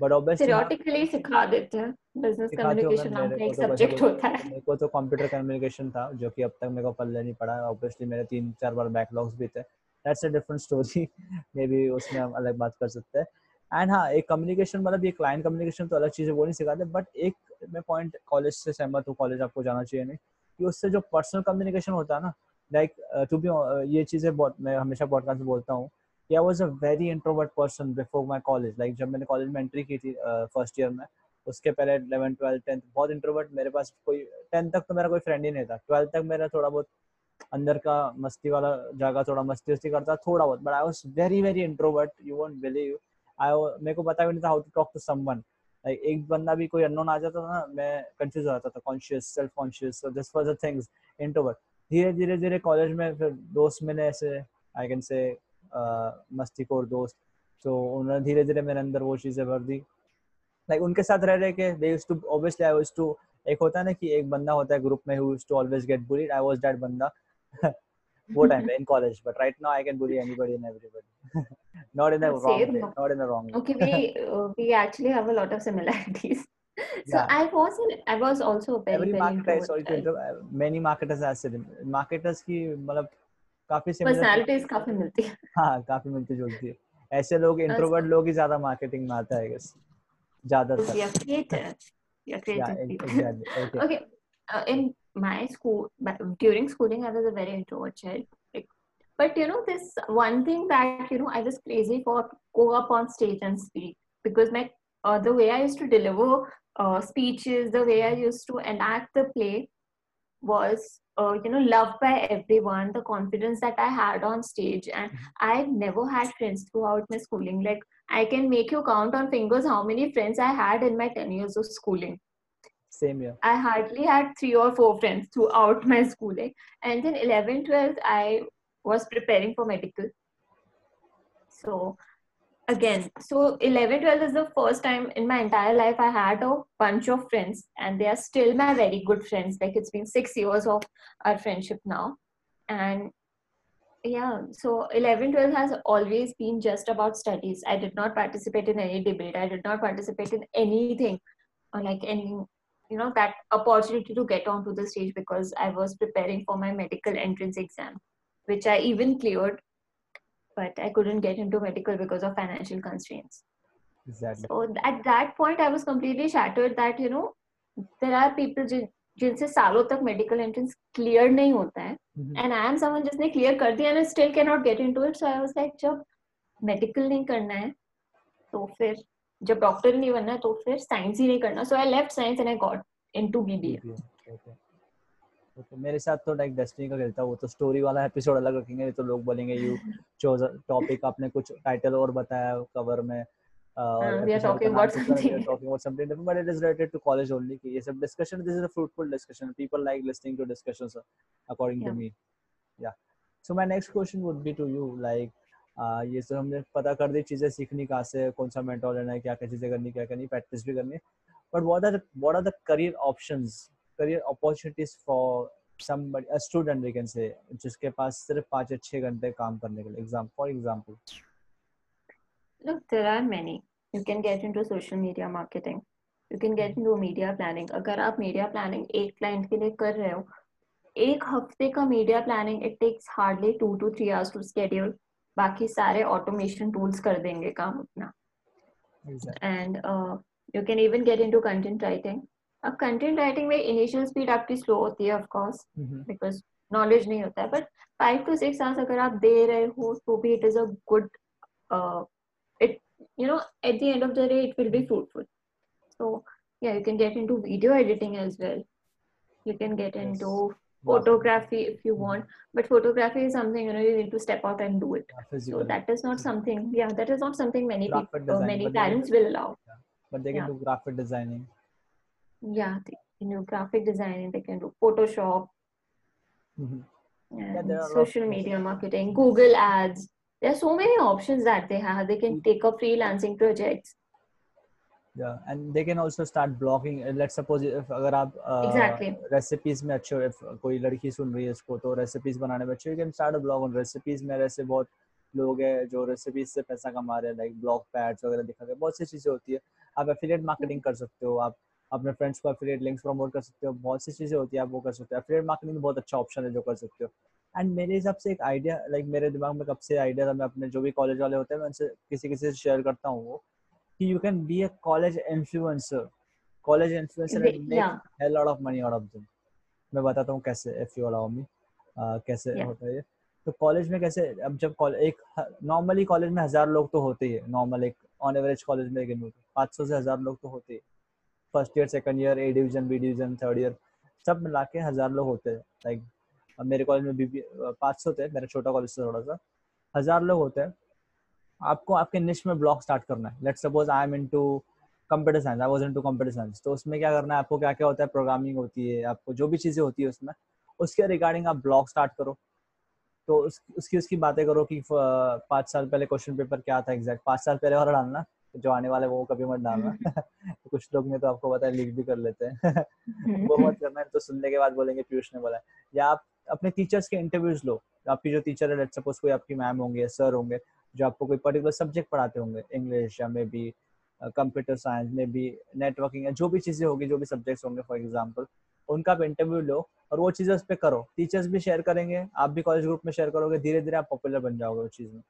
बट ऑब्वियसली थ्योरेटिकली सिखा देते हैं, बिजनेस कम्युनिकेशन नाम का एक सब्जेक्ट होता है. मेरे को तो कंप्यूटर कम्युनिकेशन था, जो कि अब तक मेरे को पल्ले नहीं पड़ा. ऑब्वियसली मेरे तीन चार बार बैकलॉग्स भी थे, that's a different story. Maybe उसमें हम अलग बात कर सकते हैं. And हाँ, एक communication मतलब ये client communication तो अलग चीज़ है, वो नहीं सिखाते, but एक मैं point college से सहमत हूँ, college आपको जाना चाहिए नहीं, कि उससे जो personal communication होता है ना, like uh, to be uh, ये चीज़ें बहुत मैं हमेशा podcast में बोलता हूँ. I was a very introvert person before my college. Like जब मैंने college में entry की थी uh, first year में, उसके पहले eleven, twelve, tenth बहुत introvert, मेरे पास कोई tenth तक तो मेरा कोई friend ही नहीं था. twelfth तक मेरा थोड़ा बहुत अंदर का मस्ती वाला जगह, थोड़ा मस्ती उस्ती करता थोड़ा बहुत, but I was very very introvert. You won't believe. I मेरे को पता भी नहीं था how to talk to someone. Like एक बंदा भी कोई unknown आ जाता था ना, मैं confused हो जाता था, conscious, self conscious. So this was the things, introvert. धीरे धीरे धीरे college में फिर दोस्त मैंने ऐसे I can say uh, मस्ती कोर दोस्त, तो उन्होंने धीरे धीरे मेरे अंदर वो चीज़ें भर दी. Like उनके साथ रह रहे के they used to obviously I used to एक होता है ना कि एक बंदा होता है ग्रुप में who used to always get bullied. I was that बंदा वो टाइम पे in college, but right now I can bully anybody and everybody. Not in the wrong way, not in the wrong way. Okay, we uh, we actually have a lot of similarities. So yeah. I was in, I was also a very Every very marketer, sorry to interrupt, many marketers are similar. Marketers की मतलब काफी similar personalities काफी मिलती है. हाँ, काफी मिलती जुलती है. ऐसे लोग इंट्रोवर्ट लोग ही ज्यादा मार्केटिंग में आता है, I guess. ज्यादातर. Yeah, creative. Yeah, creative. Exactly. Okay. Okay. Uh, in my school, during schooling, I was a very introvert child. But you know, this one thing that you know, I was crazy for go up on stage and speak, because my uh, the way I used to deliver uh, speeches, the way I used to enact the play, was uh, you know loved by everyone. The confidence that I had on stage, and I never had friends throughout my schooling. Like I can make you count on fingers how many friends I had in my ten years of schooling. Same year. I hardly had three or four friends throughout my schooling, and then eleven, twelve, I was preparing for medical. So again, so eleven, twelve is the first time in my entire life I had a bunch of friends, and they are still my very good friends. Like it's been six years of our friendship now, and yeah, so eleven, twelve has always been just about studies. I did not participate in any debate. I did not participate in anything, or like any. You know that opportunity to get onto the stage, because I was preparing for my medical entrance exam, which I even cleared, but I couldn't get into medical because of financial constraints. Exactly. So at that point, I was completely shattered that you know there are people jin jinse saalon tak medical entrance cleared nahi hota hai, mm-hmm. and I am someone jisne clear kar diya and I still cannot get into it. So I was like, जब medical नहीं करना है, तो फिर जब doctor नहीं बनना तो फिर साइंस ही नहीं करना. So I left science and I got into BBA. मेरे साथ तो लाइक डेस्टिनी का खेलता, वो तो स्टोरी वाला एपिसोड अलग रखेंगे, ये तो लोग बोलेंगे यू चोज टॉपिक, आपने कुछ टाइटल और बताया कवर में, we are talking about something talking about something different, but it is related to college only. कि ये सब discussion, this is a fruitful discussion, people like listening to discussions according to me. Ya, so my next question would be to you, like Uh, ये सब हमने पता कर दी चीज़ें सीखनी कहाँ से, कौन सा मेंटोर लेना है, क्या क्या चीज़ें करनी, क्या क्या नहीं, प्रैक्टिस भी करनी है, but what are what are the career options, career opportunities for somebody a student we can say, जिसके पास सिर्फ पाँच या छः घंटे काम करने के लिए exam for example. Look, there are many. You can get into social media marketing, you can get into media planning. अगर आप मीडिया प्लानिंग एक क्लाइंट के लिए कर रहे हो, एक हफ्ते का media planning it takes hardly two to three hours to schedule. बाकी सारे ऑटोमेशन टूल्स कर देंगे काम अपना. And you can even get into content writing. अब कंटेंट राइटिंग में इनिशियल स्पीड आपकी स्लो होती है ऑफ कोर्स, बिकॉज नॉलेज नहीं होता है, but five to six hours अगर आप दे रहे हो तो भी it is a good, it you know at the end of the day it will be fruitful. So ya, you can get into video editing as well, you can get into photography if you want, but photography is something you know you need to step out and do it. Yeah, so that is not something, yeah, that is not something many graphic people design, or many parents will allow. Yeah, but they can yeah. do graphic designing. Yeah, they can do graphic designing, they can do Photoshop. Mm-hmm. Yeah, social media marketing, Google Ads. There are so many options that they have. They can take up freelancing projects. Yeah, and they can also start blogging. Let's suppose if अगर आप exactly. uh, recipes में अच्छे हो, if कोई लड़की सुन रही है इसको तो recipes बनाने में अच्छे, you can start a blog on recipes. में ऐसे बहुत लोग हैं जो recipes से पैसा कमा रहे हैं, like blog pads वगैरह दिखा के बहुत सी चीज़ें होती है. आप affiliate marketing कर सकते हो, आप अपने friends को affiliate links promote कर सकते हो, बहुत सी चीज़ें होती है, आप वो कर सकते हो. affiliate marketing बहुत अच्छा option है जो कर सकते हो. एंड मेरे हिसाब से एक आइडिया लाइक मेरे दिमाग में कब से आइडिया था, मैं अपने जो भी कॉलेज वाले होते हैं मैं उनसे किसी किसी से शेयर करता हूँ वो, कि you can be a college influencer college influencer and make a lot of money out of them. मैं बताता हूँ कैसे, इफ यू अलाउ मी, कैसे होता है ये। तो कॉलेज में कैसे, अब जब कॉलेज एक नॉर्मली कॉलेज में हज़ार लोग तो होते ही है, नॉर्मल एक ऑन एवरेज कॉलेज में एक पाँच सौ से हज़ार लोग तो होते ही, first year second year A division B division third year सब मिला के हज़ार लोग होते हैं। लाइक मेरे कॉलेज में बीबीए पाँच सौ थे, मेरा छोटा कॉलेज था थोड़ा सा, हज़ार लोग होते हैं। आपको आपके निश में ब्लॉग स्टार्ट करना है। Let's suppose I am in to computer science, I was in to computer science, तो उसमें क्या करना है, आपको क्या क्या होता है, प्रोग्रामिंग होती है, आपको जो भी चीज़ें होती है उसमें, उसके रिगार्डिंग आप ब्लॉग स्टार्ट करो। तो उस, उसकी उसकी बातें करो कि पाँच साल पहले क्वेश्चन पेपर क्या था एग्जैक्ट, पाँच साल पहले वाला डालना, जो आने वाला है वो कभी मत डालना। कुछ लोग ने तो आपको पता है लीक भी कर लेते हैं। वो मत करना है, तो सुनने के बाद बोलेंगे पीयूष ने बोला। या आप अपने टीचर्स के इंटरव्यूज लो, आपकी जो टीचर है लेट्स सपोज कोई आपकी मैम होंगे सर होंगे जो आपको कोई पर्टिकुलर सब्जेक्ट पढ़ाते होंगे, इंग्लिश या maybe computer science maybe networking या जो भी चीज़ें होगी, जो भी सब्जेक्ट्स होंगे फॉर एग्जाम्पल, उनका आप इंटरव्यू लो और वो चीज़ें उस पर करो। टीचर्स भी शेयर करेंगे, आप भी कॉलेज ग्रुप में शेयर करोगे, धीरे धीरे आप पॉपुलर बन जाओगे उस चीज़ में।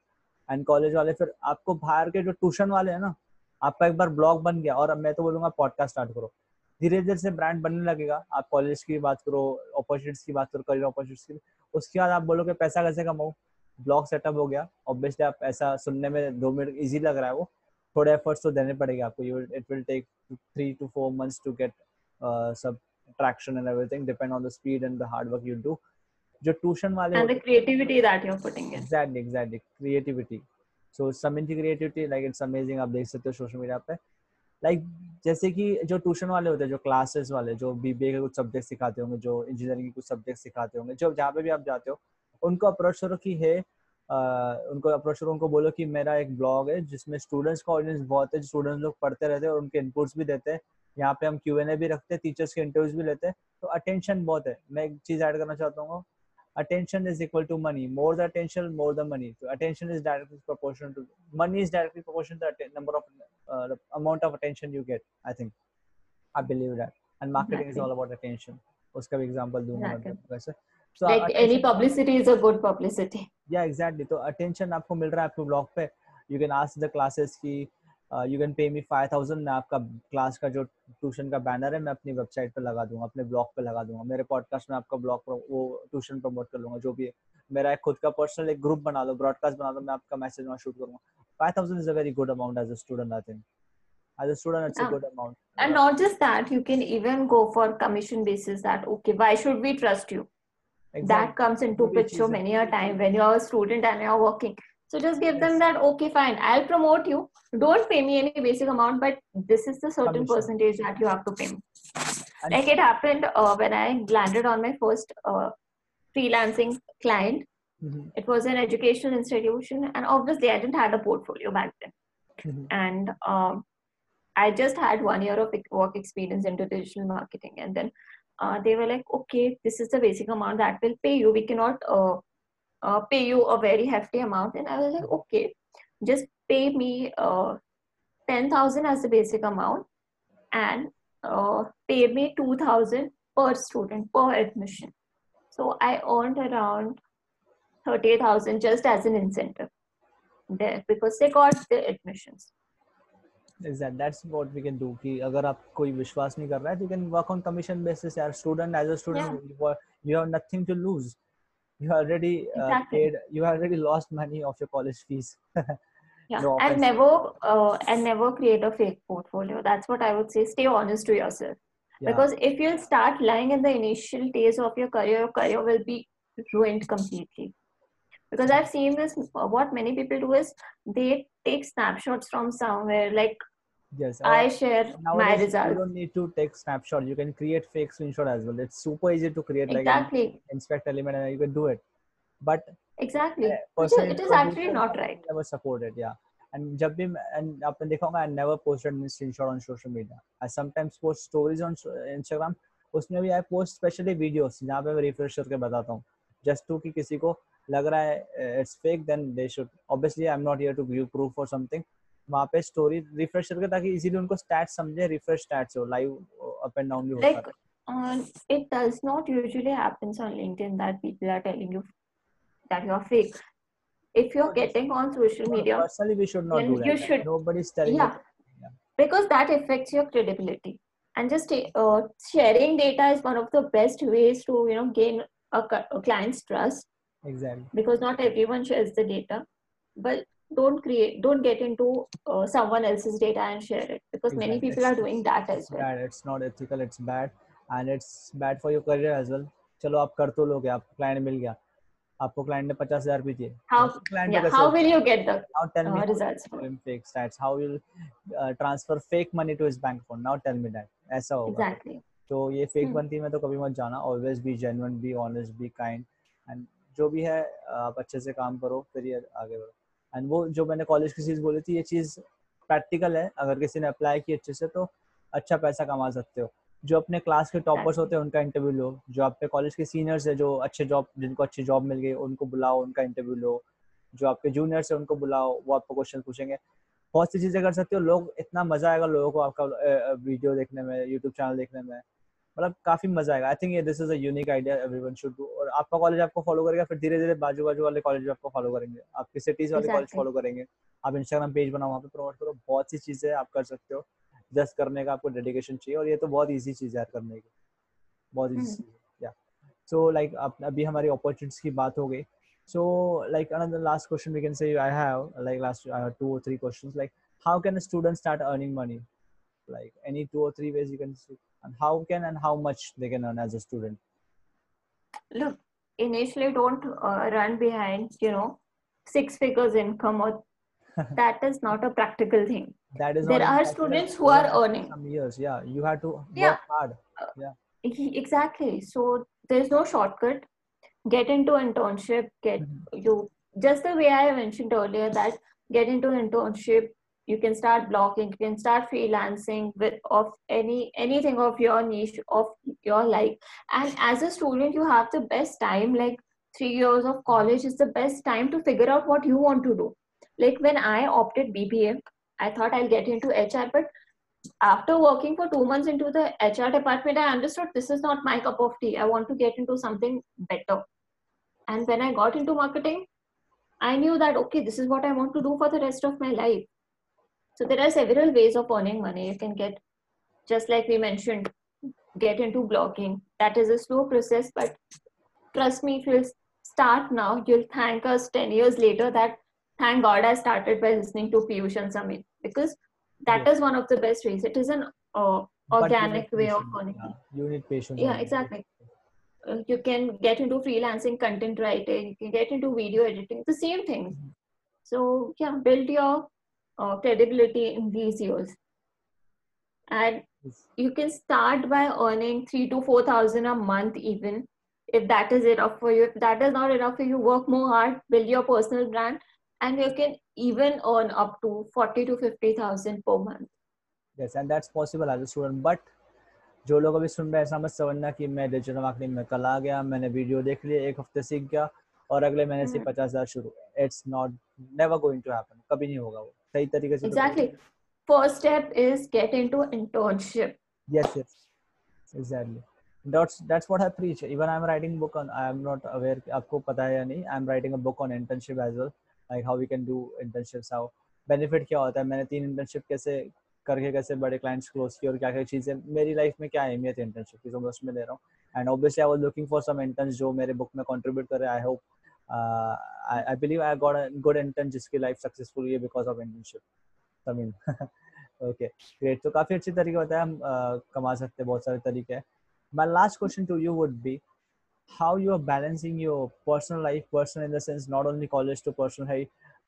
एंड कॉलेज वाले फिर आपको बाहर के जो ट्यूशन वाले हैं ना, आपका एक बार ब्लॉग बन गया और मैं तो बोलूँगा पॉडकास्ट स्टार्ट करो, धीरे धीरे से ब्रांड बनने लगेगा। आप कॉलेज की बात करो, अपॉर्चुनिटीज की बात करो, करियर अपॉर्चुनिटीज की, उसके बाद आप बोलोगे पैसा कैसे कमाओ, ब्लॉग सेटअप हो गया। ऑब्वियसली आप ऐसा सुनने में दो मिनट ईजी लग रहा है, वो थोड़े एफर्ट्स तो देने पड़ेंगे आपको। You it will take three to four months to get सब traction and everything, depend on the speed and the hard work you do. जो tuition वाले and the creativity that you're putting in. Exactly, exactly. Creativity. So Samin की creativity, like it's amazing. आप देख सकते हो social media पे, like जैसे कि जो tuition वाले होते हैं, जो classes वाले, जो B B A के कुछ subject सिखाते होंगे, जो engineering के कुछ subject सिखाते होंगे, जो जहाँ पे भी आप जाते हो, उनको approach करो कि है, उनको approach करो, उनको बोलो कि मेरा एक blog है जिसमें students का audience बहुत है, students लोग पढ़ते रहते हैं और उनके inputs भी देते हैं। यहाँ पे हम क्यू एन ए भी रखते हैं, टीचर्स के इंटरव्यूज भी लेते हैं, तो अटेंशन बहुत है। मैं एक चीज ऐड करना चाहता हूँ, attention is equal to money, more the attention more the money. तो attention is directly proportional to money, is directly proportional to number of amount of attention you get. I think I believe that and marketing is all about attention. उसका भी example दूंगा वैसे। So any publicity is a good publicity. या exactly, तो attention आपको मिल रहा है आपके ब्लॉग पे। You can ask the classes की you can pay me five thousand, मैं आपका क्लास का जो ट्यूशन का बैनर है मैं अपनी वेबसाइट पर लगा दूंगा, अपने ब्लॉग पे लगा दूंगा, मेरे पॉडकास्ट में आपका ब्लॉग वो ट्यूशन प्रमोट कर लूंगा, जो भी है। मेरा एक खुद का पर्सनल एक ग्रुप बना लो, ब्रॉडकास्ट बना लो, मैं आपका मैसेज वहाँ शूट करूंगा। Five thousand is a very good amount as a student. I think as a student it's yeah. a good amount, and not just that, you can even go for commission basis that okay why should we trust you exactly. That comes into picture many a time when you are a student and you are working. So just give yes. them that okay fine, I'll promote you, don't pay me any basic amount, but this is the certain Commission. percentage that you have to pay me. And like it happened uh, when I landed on my first uh, freelancing client. Mm-hmm. It was an educational institution and obviously I didn't have a portfolio back then. Mm-hmm. And um, I just had one year of work experience into digital marketing, and then uh, they were like okay this is the basic amount that we'll pay you, we cannot uh, Uh, pay you a very hefty amount. And I was like okay just pay me uh, ten thousand as the basic amount and uh, pay me two thousand per student per admission. So I earned around thirty thousand just as an incentive there because they got the admissions. Is that that's what we can do ki agar aap koi vishwas nahi kar raha hai you can work on commission basis. As student as a student yeah. you have nothing to lose. You already uh, exactly. paid. You already lost money of your college fees. Yeah, no and never, uh, and never create a fake portfolio. That's what I would say. Stay honest to yourself, yeah. because if you start lying in the initial days of your career, your career will be ruined completely. Because I've seen this. What many people do is they take snapshots from somewhere. Like yes, I uh, share my results. You don't need to take snapshot. You can create fake screenshot as well. It's super easy to create exactly. like an inspect element and you can do it. But exactly, uh, it is, it is actually not right. Never supported, yeah. And जब भी and आपने देखा होगा I never posted any screenshot on social media. I sometimes post stories on Instagram. उसमें भी I post specially videos जहाँ पे मैं refresh करके बताता हूँ. Just to कि किसी को लग रहा है it's fake, then they should. Obviously, I'm not here to give proof or something. वहाँ पे स्टोरी रिफ्रेश करके ताकि इजीली उनको स्टैट्स समझे, रिफ्रेश स्टैट्स हो, लाइव अप एंड डाउन भी होता है. Like it does not usually happens on LinkedIn that people are telling you that you are fake. If you're getting on social media, no, personally we should not do that. You should, nobody's telling yeah, yeah, because that affects your credibility. And just uh, sharing data is one of the best ways to, you know, gain a, a client's trust. Exactly. Because not everyone shares the data, but don't create, don't get into uh, someone else's data and share it, because exactly, many people it's, are doing that as well. Bad. It's not ethical. It's bad, and it's bad for your career as well. चलो आप कर तो लोगे, आपको client मिल गया, आपको client ने पचास हजार भी दिए. How yeah, how will you get the now tell me results? Fake stats. How will uh, transfer fake money to his bank account? Now tell me that. ऐसा होगा. Exactly. तो ये fake बनती में तो कभी मत जाना. Always be genuine, be honest, be kind, and जो भी है आप अच्छे से काम करो, करियर आगे बढ़ो. एंड वो जो मैंने कॉलेज की चीज़ बोली थी, ये चीज़ प्रैक्टिकल है. अगर किसी ने अप्लाई की अच्छे से तो अच्छा पैसा कमा सकते हो. जो अपने क्लास के टॉपर्स होते हैं उनका इंटरव्यू लो, जो आपके कॉलेज के सीनियर्स है, जो अच्छे जॉब, जिनको अच्छी जॉब मिल गई उनको बुलाओ, उनका इंटरव्यू लो. जो आपके जूनियर्स है उनको बुलाओ, वो आपको क्वेश्चन पूछेंगे. बहुत सी चीज़ें कर सकते हो लोग, इतना मज़ा आएगा लोगों को आपका वीडियो देखने में, यूट्यूब चैनल देखने में, मतलब काफी मजा आएगा. I think this is a unique idea, everyone should do. और आपका कॉलेज आपको फॉलो करेगा, फिर धीरे धीरे बाजू बाजू वाले कॉलेज आपको फॉलो करेंगे, आपके सिटीज वाले कॉलेज फॉलो करेंगे. आप इंस्टाग्राम पेज बनाओ, वहाँ पे प्रमोट करो. बहुत सी चीजें आप कर सकते हो. जस्ट करने का आपको डेडिकेशन चाहिए, और ये तो बहुत ईजी चीज है यार करने की, बहुत ईजी चीज है. या सो लाइक अभी हमारी अपॉर्चुनिटीज की बात हो गई. So like another last question we can say I have like last two और three questions. Like how can a student start earning money? Like any two or three ways you can see, and how can and how much they can earn as a student. Look, initially don't uh, run behind, you know, six figures income, or that is not a practical thing. That is. There are students who are earning. Some years, yeah, you have to work yeah. hard. Yeah. Exactly. So there is no shortcut. Get into internship. Get mm-hmm. you just the way I mentioned earlier that get into internship. You can start blogging, you can start freelancing with of any anything of your niche of your life. And as a student, you have the best time. Like three years of college is the best time to figure out what you want to do. Like when I opted B B A, I thought I'll get into H R, but after working for two months into the H R department, I understood this is not my cup of tea. I want to get into something better. And when I got into marketing, I knew that okay, this is what I want to do for the rest of my life. So there are several ways of earning money. You can get, just like we mentioned, get into blogging. That is a slow process, but trust me, if you start now, you'll thank us ten years later that thank God I started by listening to Piyush and Samin, because that yeah. is one of the best ways. It is an uh, organic way of earning. Yeah. You need patience. Yeah, exactly. Uh, you can get into freelancing, content writing. You can get into video editing. The same thing. Mm-hmm. So yeah, build your Uh, credibility in these years, and you can start by earning three to four thousand a month, even if that is enough for you. If that is not enough for you, work more hard, build your personal brand, and you can even earn up to forty to fifty thousand per month. Yes, and that's possible as a student. But जो लोग अभी सुन रहे हैं, ऐसा मत समझना कि मैं डिजिटल मार्केटिंग में कल आ गया, मैंने वीडियो देख ली, एक हफ्ते सीख गया और अगले महीने से पचास हजार शुरू. It's not never going to happen. कभी नहीं होगा वो. सही तरीके से. Exactly. First step is get into internship. Yes, yes. Exactly. That's that's what I preach. Even I'm writing book on. I'm not aware. आपको पता है या नहीं? I'm writing a book on internship as well. Like how we can do internships. How benefit क्या होता है? मैंने तीन internship कैसे करके कैसे बड़े clients close किए और क्या क्या चीजें मेरी life में क्या अहमियत है internship की, तो मैं उसमें ले रहा हूँ. And obviously I was looking for some interns जो मेरे book में contribute करे. I hope. Uh, I, I believe I got a good intern जिसकी life successful हुई because of internship. I mean, okay, great. तो काफी अच्छे तरीके होता है, हम uh, कमा सकते हैं, बहुत सारे तरीके हैं. My last question to you would be, how you are balancing your personal life, personal in the sense not only college to personal है,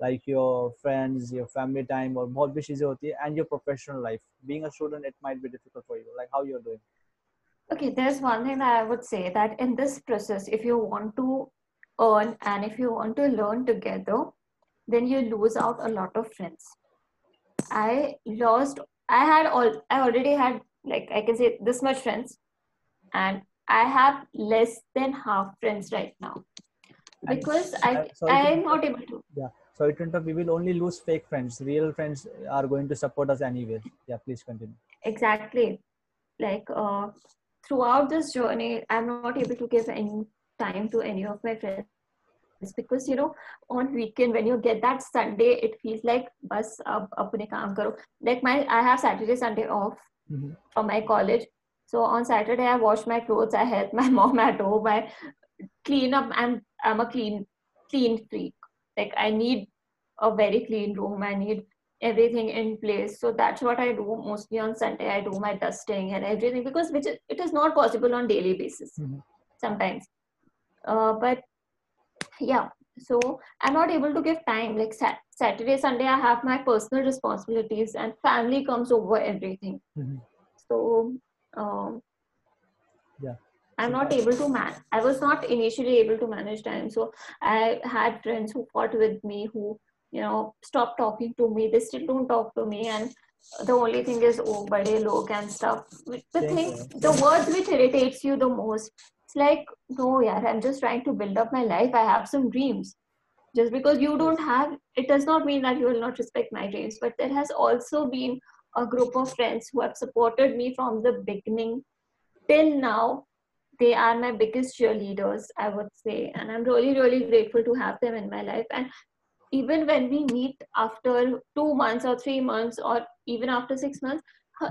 like your friends, your family time और बहुत भी चीजें होती है, and your professional life. Being a student, it might be difficult for you. Like how you are doing? Okay, there's one thing that I would say that in this process, if you want to earn and if you want to learn together, then you lose out a lot of friends. I lost. I had all. I already had like I can say this much friends, and I have less than half friends right now because I I am not able to. Yeah. So it turns out we will only lose fake friends. Real friends are going to support us anyway. Yeah. Please continue. Exactly. Like uh, throughout this journey, I'm not able to give any time to any of my friends. It's because you know on weekend when you get that Sunday, it feels like bas ab apne kaam karo. Like my I have Saturday Sunday off mm-hmm. from my college, so on Saturday I wash my clothes, I help my mom at home, I clean up. I'm I'm a clean clean freak. Like I need a very clean room. I need everything in place. So that's what I do mostly on Sunday. I do my dusting and everything because which is, it is not possible on daily basis mm-hmm. sometimes. Uh, but yeah, so I'm not able to give time. Like sat- Saturday, Sunday, I have my personal responsibilities and family comes over everything. Mm-hmm. So um, yeah, I'm not able to man. I was not initially able to manage time. So I had friends who fought with me who, you know, stop talking to me. They still don't talk to me, and the only thing is oh, bade log and stuff. The thing, the words which irritates you the most. It's like no, yaar, I'm just trying to build up my life. I have some dreams. Just because you don't have, it does not mean that you will not respect my dreams. But there has also been a group of friends who have supported me from the beginning till now. They are my biggest cheerleaders, I would say, and I'm really, really grateful to have them in my life. And even when we meet after two months or three months or even after six months,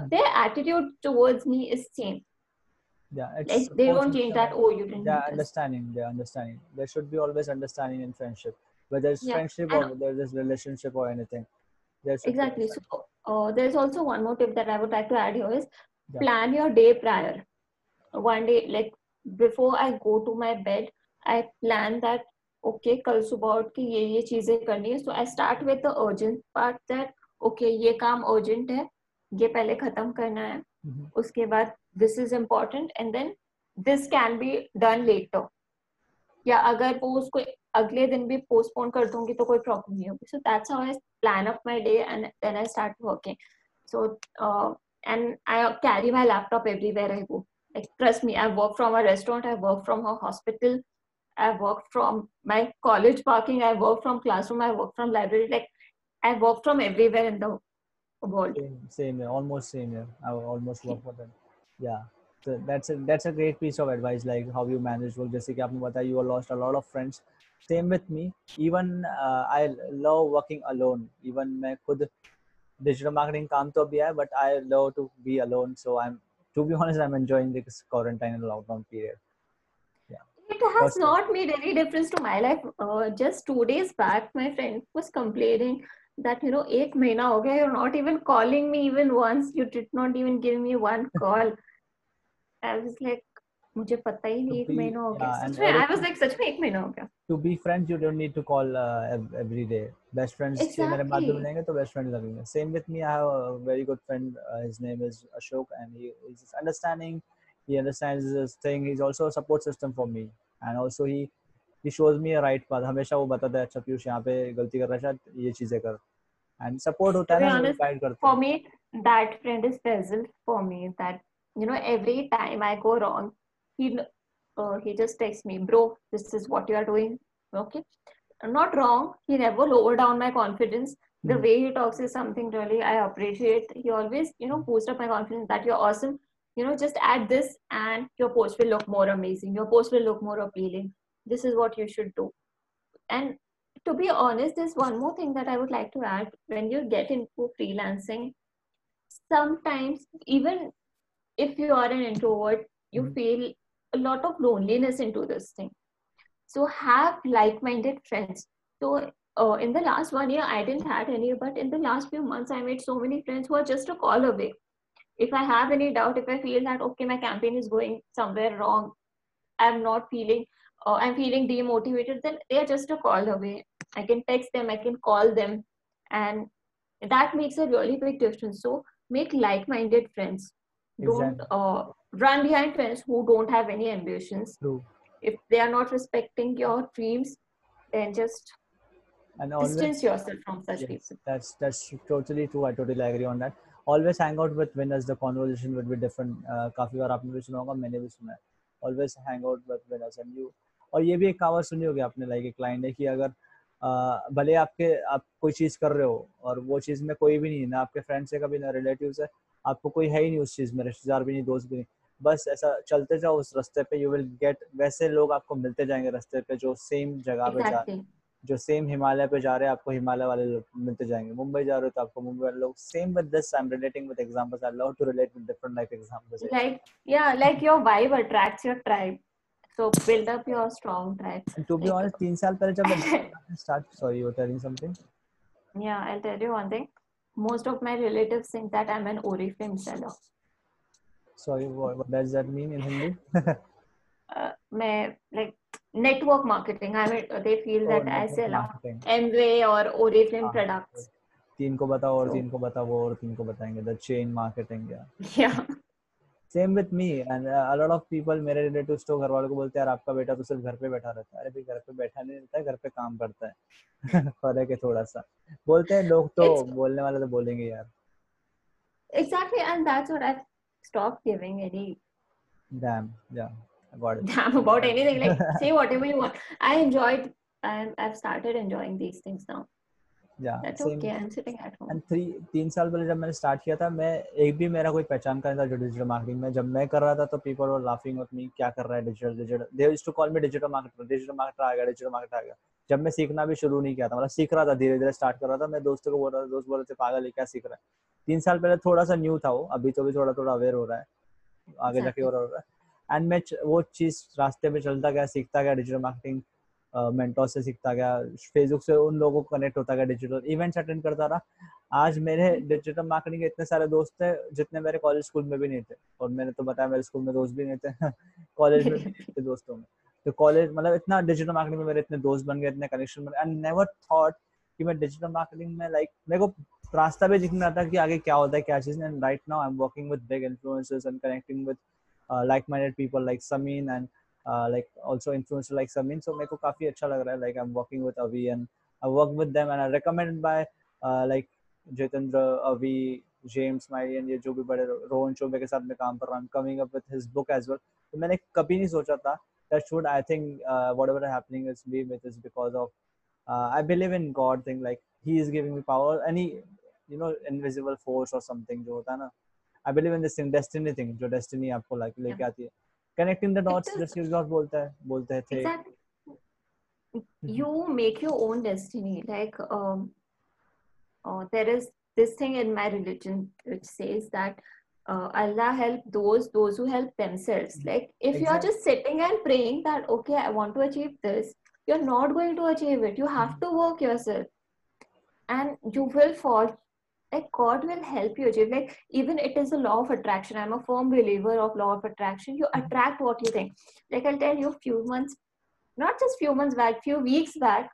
their attitude towards me is same. Yeah, it's like they don't change that. Oh, you didn't. Yeah, understanding. Yeah, understanding. There should be always understanding in friendship, whether it's yeah. friendship or whether it's relationship or anything. Exactly. So uh, there's also one more tip that I would like to add here is yeah. plan your day prior. One day, like before I go to my bed, I plan that. Okay okay, कल सुबह उठ के ये ये चीजें करनी है. So I start with the urgent part that okay ये काम अर्जेंट है, ये पहले खत्म करना है mm-hmm. उसके बाद this is important and then this can be done later. या अगर वो उसको अगले दिन भी पोस्टपोन कर दूंगी तो कोई प्रॉब्लम नहीं होगी. So that's how I plan up my day and then I start working. So and I carry my laptop everywhere I go. Like trust me, I work from a restaurant, I work from a hospital, I work from my college parking, I work from classroom, I work from library, like I work from everywhere in the world. Same, same here, almost same here. I almost work for them. Yeah, so that's a that's a great piece of advice, like how you manage work. Just like you said, you lost a lot of friends. Same with me. Even uh, I love working alone. Even I खुद digital marketing काम तो भी है, but I love to be alone. So I'm, to be honest, I'm enjoying this quarantine and lockdown period. It has okay. not made any difference to my life. Uh, just two days back, my friend was complaining that, you know, ek mahina ho gaya, you're not even calling me even once. You did not even give me one call. I was like, mujhe pata hi nahi, ek mahina ho gaya. I was like, sach mein ek mahina ho gaya. To be friends, you don't need to call uh, every day. Best friends, exactly. मेरे बात बोलेंगे तो best friends लगेंगे. Same with me, I have a very good friend. Uh, his name is Ashok, and he is understanding. He understands this thing. He's also a support system for me, and also he he shows me a right path. हमेशा वो बताता है अच्छा पीयूष यहाँ पे गलती कर रहा है, शायद ये चीजें कर. And support होता है ना, guide करता है. For me, that friend is special for me. That you know, every time I go wrong, he uh, he just texts me, bro, this is what you are doing. Okay, I'm not wrong. He never lower down my confidence. The hmm. way he talks is something really I appreciate. He always you know boosts up my confidence that you're awesome. You know, just add this and your post will look more amazing. Your post will look more appealing. This is what you should do. And to be honest, there's one more thing that I would like to add. When you get into freelancing, sometimes even if you are an introvert, you feel a lot of loneliness into this thing. So have like-minded friends. So uh, in the last one year, I didn't have any, but in the last few months, I made so many friends who are just a call away. If I have any doubt, if I feel that okay, my campaign is going somewhere wrong, I'm not feeling, uh, I'm feeling demotivated, then they are just a call away. I can text them, I can call them, and that makes a really big difference. So make like-minded friends. Exactly. Don't uh, run behind friends who don't have any ambitions. True. If they are not respecting your dreams, then just and always, distance yourself from such yes, people. That's that's totally true. I totally agree on that. Always hang out with winners. The conversation would be different. Uh, काफी बार आपने भी सुना होगा, मैंने भी सुना है. Always hang out with winners and you. और ये भी एक कहावत सुनी होगी आपने, like एक client है कि अगर uh, भले आपके आप कोई चीज कर रहे हो और वो चीज में कोई भी नहीं है, ना आपके फ्रेंड्स है कभी, ना रिलेटिव्स है, आपको कोई है ही नहीं उस चीज में, रिश्तेदार भी नहीं, दोस्त भी नहीं, बस ऐसा चलते जाओ उस रास्ते पे, यू विल गेट वैसे लोग आपको मिलते जाएंगे रास्ते पे जो सेम जगह पे जा रहे हैं, जो सेम हिमालय पे जा रहे हैं आपको हिमालय वाले लोग मिलते जाएंगे, मुंबई जा रहे हो तो आपको मुंबई वाले लोग, same with this I am relating with examples, I love to relate with different life examples, like या like your vibe attracts your tribe, so build up your strong tribe. To be honest तीन साल पहले जब start sorry you telling something या I will tell you one thing, most of my relatives think that I'm an oriflame seller. Sorry, what does that mean in Hindi? uh, मैं like network marketing. I mean, they feel oh, that I sell Amway or oriflame ah, products. तीन को बताओ और so, तीन को बताओ वो और तीन को बताएंगे. The chain marketing yeah. Yeah. Same with me and uh, a lot of people मेरे relatives तो घर वालों को बोलते हैं यार आपका बेटा तो सिर्फ घर पे बैठा रहता है. अरे भी घर पे बैठा नहीं रहता है, घर पे काम करता है. फर्क है थोड़ा सा, बोलते हैं लोग तो It's... बोलने वाले तो बोलेंगे यार. Exactly and that's what I stopped giving any damn yeah about damn about anything like say whatever you want. I enjoyed I'm, I've started enjoying these things now. Yeah, that's same. Okay. I'm sitting at home. And three, तीन साल पहले जब मैंने start किया था मैं एक भी मेरा कोई पहचान का नहीं था जो डिजिटल मार्केटिंग में. जब मैं कर रहा था तो people were laughing at me, क्या कर रहा है digital digital, they used to call me digital marketer, digital marketer आ गया, डिजिटल मार्केटर आ गया. जब मैं सीखना भी शुरू नहीं किया था, मतलब सीख रहा था, धीरे धीरे स्टार्ट कर रहा था. मैं दोस्तों को बोल रहा था, दोस्त बोल रहे थे पागल है क्या सीख रहा है. तीन साल पहले थोड़ा सा न्यू था वो, अभी तो भी थोड़ा थोड़ा अवेयर हो रहा है, आगे जाके हो रहा है. एंड मैं वो चीज़ रास्ते में चलता गया, सीखता गया, डिजिटल मार्केटिंग मेंटोर uh, से सीखता गया, फेसबुक से उन लोगों को कनेक्ट होता गया, डिजिटल इवेंट्स अटेंड करता रहा. आज मेरे डिजिटल मार्केटिंग के इतने सारे दोस्त हैं जितने मेरे कॉलेज स्कूल में भी नहीं थे, और मैंने तो बताया मेरे स्कूल में दोस्त भी नहीं थे, कॉलेज में भी नहीं थे दोस्तों में. तो कॉलेज मतलब इतना डिजिटल मार्केटिंग में मेरे इतने दोस्त बन गए, इतने कनेक्शन बन गए. एंड नेवर थॉट कि मैं डिजिटल मार्केटिंग में लाइक like, मेरे को रास्ता भी दिख नहीं रहा था कि आगे क्या होता है क्या चीज़. And right now I am working with big influencers and connecting with like minded people like Sameen and Uh, like also influencer like Samin, so मेरे को काफी अच्छा लग रहा है. Like I'm working with Avi and I work with them and I recommended by uh, like Jitendra, Avi, James, Miley and ये जो भी बड़े रोहन चौबे के साथ मैं काम कर रहा हूँ. I'm coming up with his book as well. तो मैंने कभी नहीं सोचा था that should I think uh, whatever is happening is be with is because of uh, I believe in God thing, like He is giving me power, any you know invisible force or something जो होता है ना. I believe in this thing, destiny thing, जो destiny आपको like लेके आती है. Connecting the dots, जैसे डॉट बोलता है, बोलते हैं थे. Exactly. You make your own destiny. Like um, uh, there is this thing in my religion which says that uh, Allah help those those who help themselves. Like if exactly. you are just sitting and praying that okay, I want to achieve this, you're not going to achieve it. You have to work yourself, and you will fall. Like God will help you achieve. Like even it is the law of attraction. I'm a firm believer of law of attraction. You attract what you think. Like I'll tell you, few months, not just few months back, few weeks back,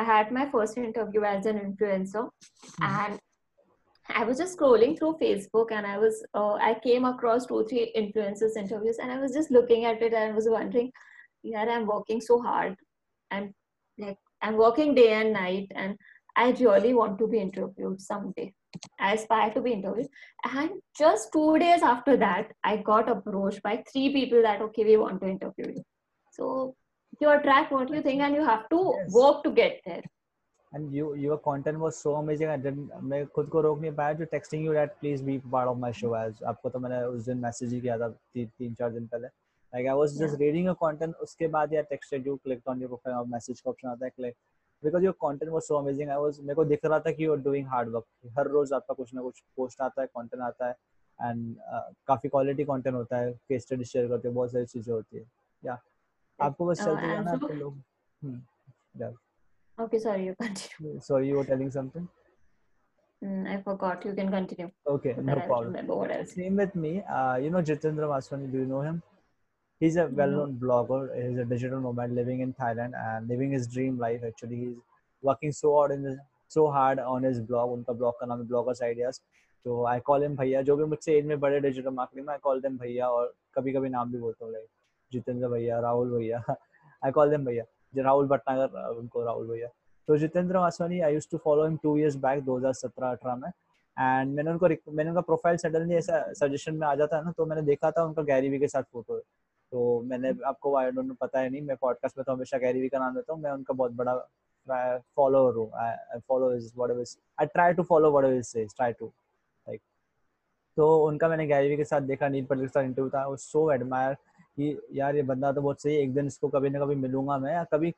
I had my first interview as an influencer, mm-hmm. and I was just scrolling through Facebook, and I was, uh, I came across two, three influencers interviews, and I was just looking at it, and I was wondering, yeah, I'm working so hard, I'm like I'm working day and night, and I really want to be interviewed someday. I aspire to be interviewed. And just two days after that, I got approached by three people that okay, we want to interview you. So you attract what you think, and you have to yes. work to get there. And you, your content was so amazing. I didn't, मैं खुद को रोक नहीं पाया जो texting you that please be part of my show as. आपको तो मैंने उस दिन message ही किया था तीन चार दिन पहले. Like I was just yeah. reading your content. उसके बाद यार texted you, clicked on your profile, और message का option आता है click. Because your content was so amazing, I was मेरे को दिख रहा था कि you are doing hard work. हर रोज आपका कुछ ना कुछ पोस्ट आता है, content आता है, and uh, काफी quality content होता है, case study share करते हैं, बहुत सारी चीजें होती है. Yeah, आपको बस चलते रहना आपके लोग. Hmm. Yeah. Okay, sorry, you continue. Sorry, you were telling something. Mm, I forgot. You can continue. Okay, no problem. Remember what else? Same with me. Uh, you know Jitendra Vaswani. Do you know him? He's a well-known mm-hmm. blogger. He's a digital nomad living in Thailand and living his dream life. Actually, he's working so hard in his, so hard on his blog. Unka blog ka naam hai Blogger's Ideas. So I call him Bhaiya. जो भी मुझसे age में बड़े digital marketing में I call them Bhaiya और कभी-कभी नाम भी बोलता हूँ like जितेंद्र भैया, राहुल भैया. I call them Bhaiya. जो राहुल भटनागर उनको राहुल भैया. तो Jitendra Vaswani I used to follow him two years back twenty seventeen eighteen में. एंड मैंने उनको मैंने उनका प्रोफाइल सडनली ऐसा सजेशन में आ जाता है ना तो मैंने देखा था उनका गैरी वी के साथ फोटो है. तो मैंने आपको आई डोंट नो पता है नहीं मैं पॉडकास्ट में तो हमेशा गैरी वी का नाम लेता हूँ. मैं उनका बहुत बड़ा फॉलोअर हूँ. I follow his whatever I try to follow whatever he says try to like तो उनका मैंने गैलरी के साथ देखा, नील पटेल के साथ इंटरव्यू था, और सो एडमायर कि यार ये बंदा तो बहुत सही, एक दिन इसको कभी ना कभी मिलूंगा मैं, या कभी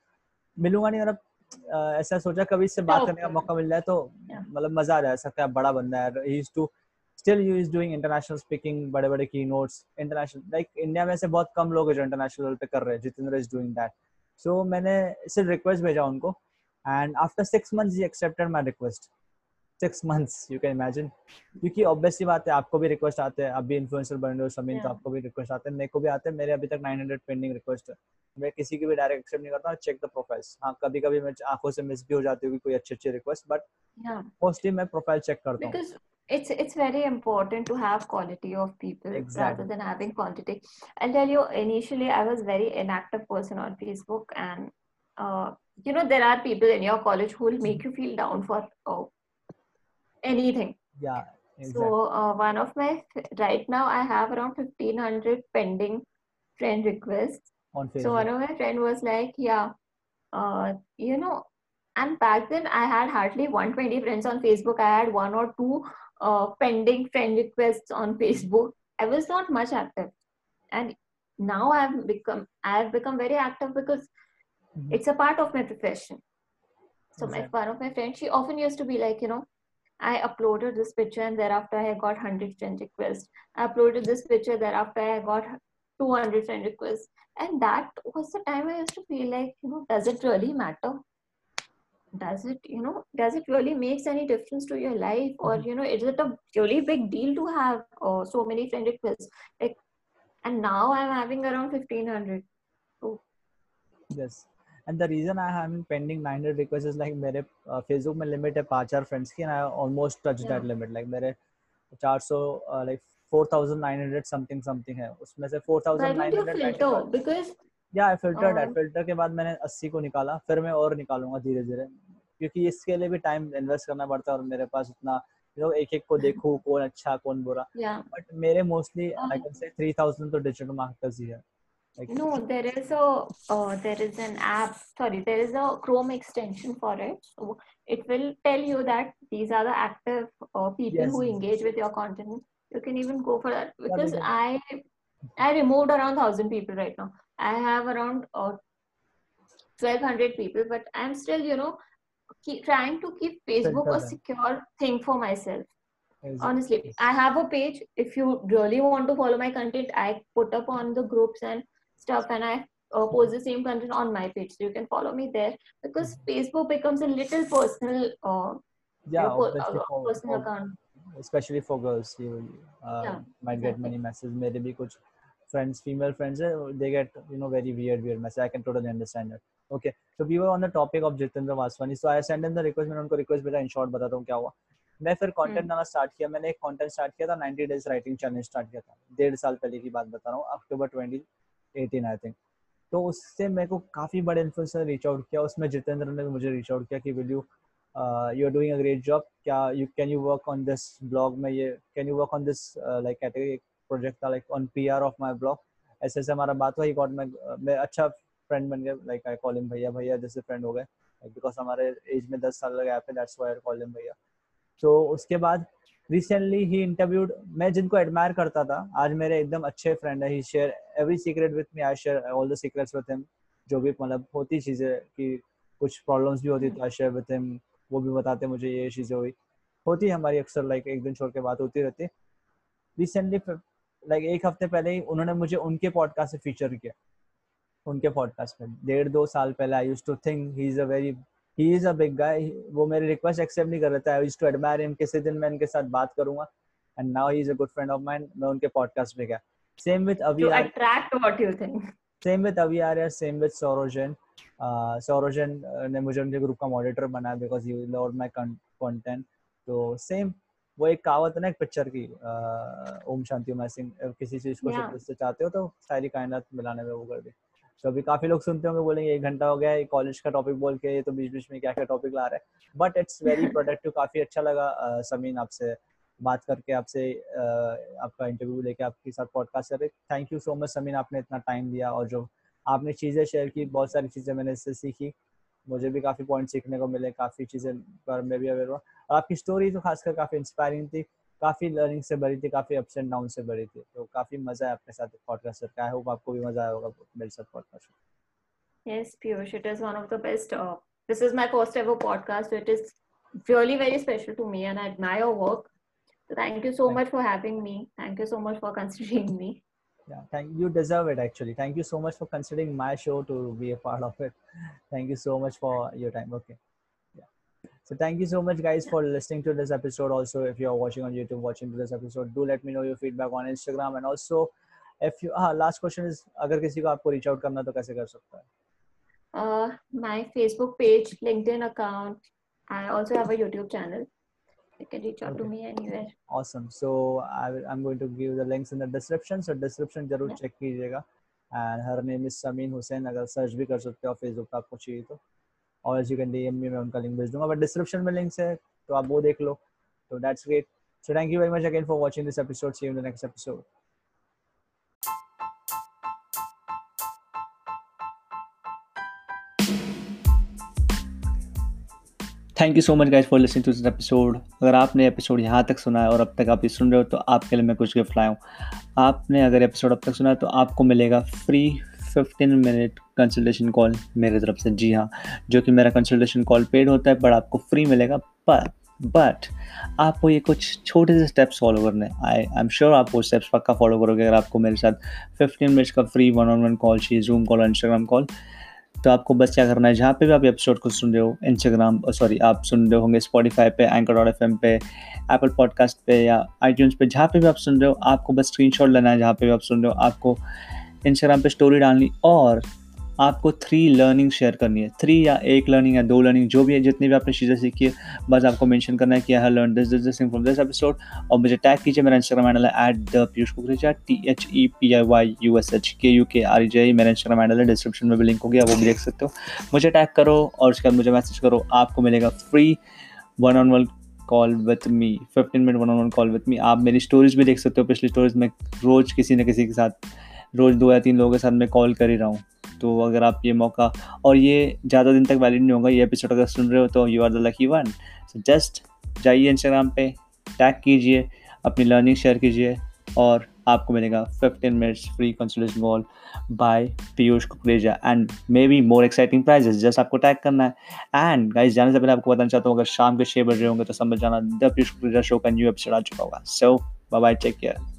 मिलूंगा नहीं, मतलब ऐसा सोचा कभी इससे बात करने का मौका मिल रहा है तो मतलब मजा आ रहा है, ऐसा क्या बड़ा बंदा है। He is to still you is doing international speaking, बड़े बड़े की नोट्स इंटरनेशनल, लाइक इंडिया में से बहुत कम लोग हैं जो इंटरनेशनल लेवल पे कर रहे हैं। Jitendra is doing that. सो मैंने सिर्फ रिक्वेस्ट भेजा उनको, and after six months he accepted my request. Six months you can imagine, क्योंकि ऑब्वियसली बात है आपको भी रिक्वेस्ट आते हैं, आप भी इन्फ्लुएंसर बन रहे हो समीन, yeah. तो आपको भी रिक्वेस्ट आते हैं, मेरे को भी आते हैं। मेरे अभी तक नाइन हंड्रेड पेंडिंग रिक्वेस्ट है, मैं किसी की भी डायरेक्ट एक्सेप्ट नहीं करता। चेक द प्रोफाइल्स, हाँ कभी कभी मैं आंखों से मिस भी हो जाती हूँ कोई अच्छी अच्छी रिक्वेस्ट, बट मोस्टली मैं प्रोफाइल चेक करता हूँ। It's it's very important to have quality of people exactly. rather than having quantity. I'll tell you, initially I was very inactive person on Facebook, and uh, you know there are people in your college who will make you feel down for oh, anything. Yeah. Exactly. So uh, one of my right now I have around fifteen hundred pending friend requests. On Facebook. So one of my friend was like, yeah, uh, you know, and back then I had hardly one hundred twenty friends on Facebook. I had one or two. Uh, pending friend requests on Facebook. I was not much active, and now I've become I've become very active because mm-hmm. it's a part of my profession. So exactly. my, one of my friends, she often used to be like, you know, I uploaded this picture and thereafter I got one hundred friend requests. I uploaded this picture, thereafter I got two hundred friend requests, and that was the time I used to feel like, you know, does it really matter? Does it, you know, does it really makes any difference to your life, or you know, is it a really big deal to have oh, so many friend requests? Like, and now I'm having around fifteen hundred. Oh. Yes, and the reason I having pending nine hundred requests is like मेरे uh, Facebook में limit है पाँच चार friends की, and I almost touched yeah. that limit. Like मेरे four hundred uh, like four thousand nine hundred something something है, उसमें से four thousand nine hundred. Because या yeah, फिल्टर है, फिल्टर के बाद मैंने अस्सी को निकाला, फिर मैं और निकालूंगा धीरे धीरे, क्योंकि इसके लिए भी टाइम इन्वेस्ट करना पड़ता है, और मेरे पास उतना यू नो एक एक को देखूं कौन अच्छा कौन बुरा, बट मेरे mostly I can say three thousand तो डिजिटल मार्केटर्स ही है। No there is a there is an app, sorry there is a Chrome extension for it, it will tell you that these are the active people who engage with your content, you can even go for that, because I I removed around one thousand people right now. I have around uh, twelve hundred people, but I'm still, you know, keep trying to keep Facebook a secure thing for myself. Exactly. Honestly, I have a page. If you really want to follow my content, I put up on the groups and stuff, and I uh, post the same content on my page, so you can follow me there. Because Facebook becomes a little personal, uh, yeah, you know, for, personal for, account. Especially for girls, you uh, yeah, might get exactly. many messages. Maybe कुछ friends, female friends, they get, you know, very weird, weird message. I can totally understand that. Okay, so we were on the topic of Jitendra Vaswani. So I sent them the request. मैंने उनको request भेजा, in short बताता हूँ क्या हुआ। मैं फिर content डालना start किया। मैंने एक content start किया था, ninety days writing challenge start किया था। डेढ़ साल पहले की बात बता रहा हूँ, October twenty eighteen I think। तो उससे मेरे को काफी बड़े influencer reach out किया। उसमें जितेंद्र ने मुझे reach out किया कि will you Uh, you're doing a great job. Can you can you work on this blog? में ये can you work on this uh, like category project था, like on P R of my blog? ऐसे ऐसे हमारा बात हुआ। He got my मैं अच्छा friend बन गया, like I call him भैया भैया जैसे friend हो गए, like because हमारे age में दस साल लगा है, that's why I call him भैया। So उसके बाद recently he interviewed, मैं जिनको admire करता था आज मेरे एकदम अच्छे friend है। He share every secret with me, I share all the secrets with him, जो भी मतलब होती चीजें कि कुछ problems भी होती तो I share with him, वो भी बताते मुझे ये चीजें हुई होती है हमारी अक्सर, लाइक एक दिन छोड़ के बात होती रहती है। रिसेंटली लाइक एक हफ्ते पहले ही उन्होंने मुझे उनके पॉडकास्ट से फीचर किया, उनके पॉडकास्ट में। डेढ़ दो साल पहले I used to think he is a very he is a big guy, वो मेरे रिक्वेस्ट एक्सेप्ट नहीं कर रहा था। I used to admire him, किसी दिन मैं इनके साथ बात करूंगा, and now he is a good friend of mine. मैं उनके पॉडकास्ट में गया। Same with Avi Arya, attract what you think, same with Avi Arya, same with Saurojan. Saurojan ने मुझे उनके ग्रुप का मॉडिटर बनाया because he loved my content. तो सेम वो एक कहावत है ना एक पिक्चर की, ओम शांति ओम सिंह, किसी चीज को शिद्दत से चाहते हो तो सारी कायनात मिलाने में वो कर दे। तो अभी काफी लोग सुनते होंगे, बोलेंगे एक घंटा हो गया ये कॉलेज का टॉपिक बोल के, ये तो बीच बीच में क्या क्या टॉपिक ला रहा है, बट इट्स वेरी प्रोडक्टिव। काफी अच्छा लगा समीन आपसे बात करके, आपसे आपका इंटरव्यू लेके, आपके साथ पॉडकास्ट करके। Thank you so much Sameen, आपने इतना टाइम दिया और जो आपने चीज़ें शेयर की, बहुत सारी चीज़ें मैंने इससे सीखी, मुझे भी काफ़ी पॉइंट सीखने को मिले, काफ़ी चीज़ें पर मैं भी अवेयर हुआ। आपकी स्टोरी तो खासकर काफ़ी इंस्पायरिंग थी, काफ़ी लर्निंग से भरी थी, काफ़ी अप्स एंड डाउन से भरी थी, तो काफ़ी मज़ा है आपके साथ पॉडकास्ट करके। आई होप आपको भी मज़ा आया होगा मेरे साथ पॉडकास्ट करके। Yes Piyush, it is one of the best, this is my first ever podcast, it is really very special to me and I admire your work, so thank you so thank much for having me, thank you so much for considering me. Yeah, thank you, deserve it actually. Thank you so much for considering my show to be a part of it. Thank you so much for your time. Okay. Yeah. So thank you so much guys for listening to this episode. Also, if you are watching on YouTube, watching to this episode, do let me know your feedback on Instagram. And also, if you, ah, last question is, अगर किसी को आपको reach out करना तो कैसे कर सकता है? Uh, my Facebook page, LinkedIn account. I also have a YouTube channel. You can reach out okay. to me anywhere. Awesome. So I will, I'm going to give the links in the description. So description जरूर check कीजिएगा. And her name is Samin Hussain. अगर search भी कर सकते हो Facebook पे आपको चाहिए तो. Or as you can D M me, मैं उनका link भेज दूँगा. But description में links है, तो आप वो देख लो. So that's great. So thank you very much again for watching this episode. See you in the next episode. Thank you so much guys for listening to this episode. अगर आपने episode यहाँ तक सुना है और अब तक आप ये सुन रहे हो तो आपके लिए मैं कुछ गिफ्ट लाया हूँ। आपने अगर एपिसोड अब तक सुना है तो आपको मिलेगा free fifteen minute consultation call मेरे तरफ से। जी हाँ, जो कि मेरा कंसल्टेशन कॉल पेड होता है बट आपको फ्री मिलेगा। पर बट आपको ये कुछ छोटे से स्टेप्स फॉलो करने हैं। आई आई एम श्योर आप वो स्टेप्स पक्का फॉलो करोगे अगर आपको मेरे साथ फिफ्टीन मिनट्स का free one on one call चाहिए, जूम कॉल और इंस्टाग्राम कॉल। तो आपको बस क्या करना है, जहाँ पे भी आप एपिसोड को सुन रहे हो, इंस्टाग्राम सॉरी आप सुन रहे होंगे स्पॉटिफाई पे, एंकर डॉट एफ एम पे, एप्पल पॉडकास्ट पे या आईट्यून्स पे, जहाँ पे भी आप सुन रहे हो आपको बस स्क्रीनशॉट लेना है जहाँ पे भी आप सुन रहे हो, आपको इंस्टाग्राम पे स्टोरी डालनी और आपको थ्री लर्निंग शेयर करनी है। थ्री या एक लर्निंग या दो लर्निंग जो भी है, जितनी भी आपने चीज़ें सीखी है बस आपको मेंशन करना है कि I have learn this this this thing from this episode और मुझे टैग कीजिए। मेरा इंस्टाग्राम हैंडल है at the Piyush Kukreja, T H E P I Y U S H K U K R E J. मेरा Instagram handle है, description में भी link होगी, आप वो भी देख सकते हो। मुझे टैग करो और उसके बाद मुझे मैसेज करो, आपको मिलेगा free one on one call with me, fifteen minute one on one call with me. आप मेरी स्टोरीज भी देख सकते हो, पिछली स्टोरीज में रोज़ किसी न किसी के साथ, रोज़ दो या तीन लोगों के साथ मैं कॉल कर ही रहा हूँ। तो अगर आप ये मौका, और ये ज़्यादा दिन तक वैलिड नहीं होगा, ये एपिसोड अगर सुन रहे हो तो you are the lucky one. So just जाइए इंस्टाग्राम पे, टैग कीजिए, अपनी लर्निंग शेयर कीजिए और आपको मिलेगा fifteen minutes free consultation call by Piyush Kukreja and may be more exciting prizes. Just आपको टैग करना है। एंड गाइस, जाने से पहले आपको बताना चाहता हूँ, अगर शाम के छः बज रहे होंगे तो समझ जाना द पीयूष कुकरेजा शो का न्यू एपिसोड आ चुका होगा। So bye bye, take care.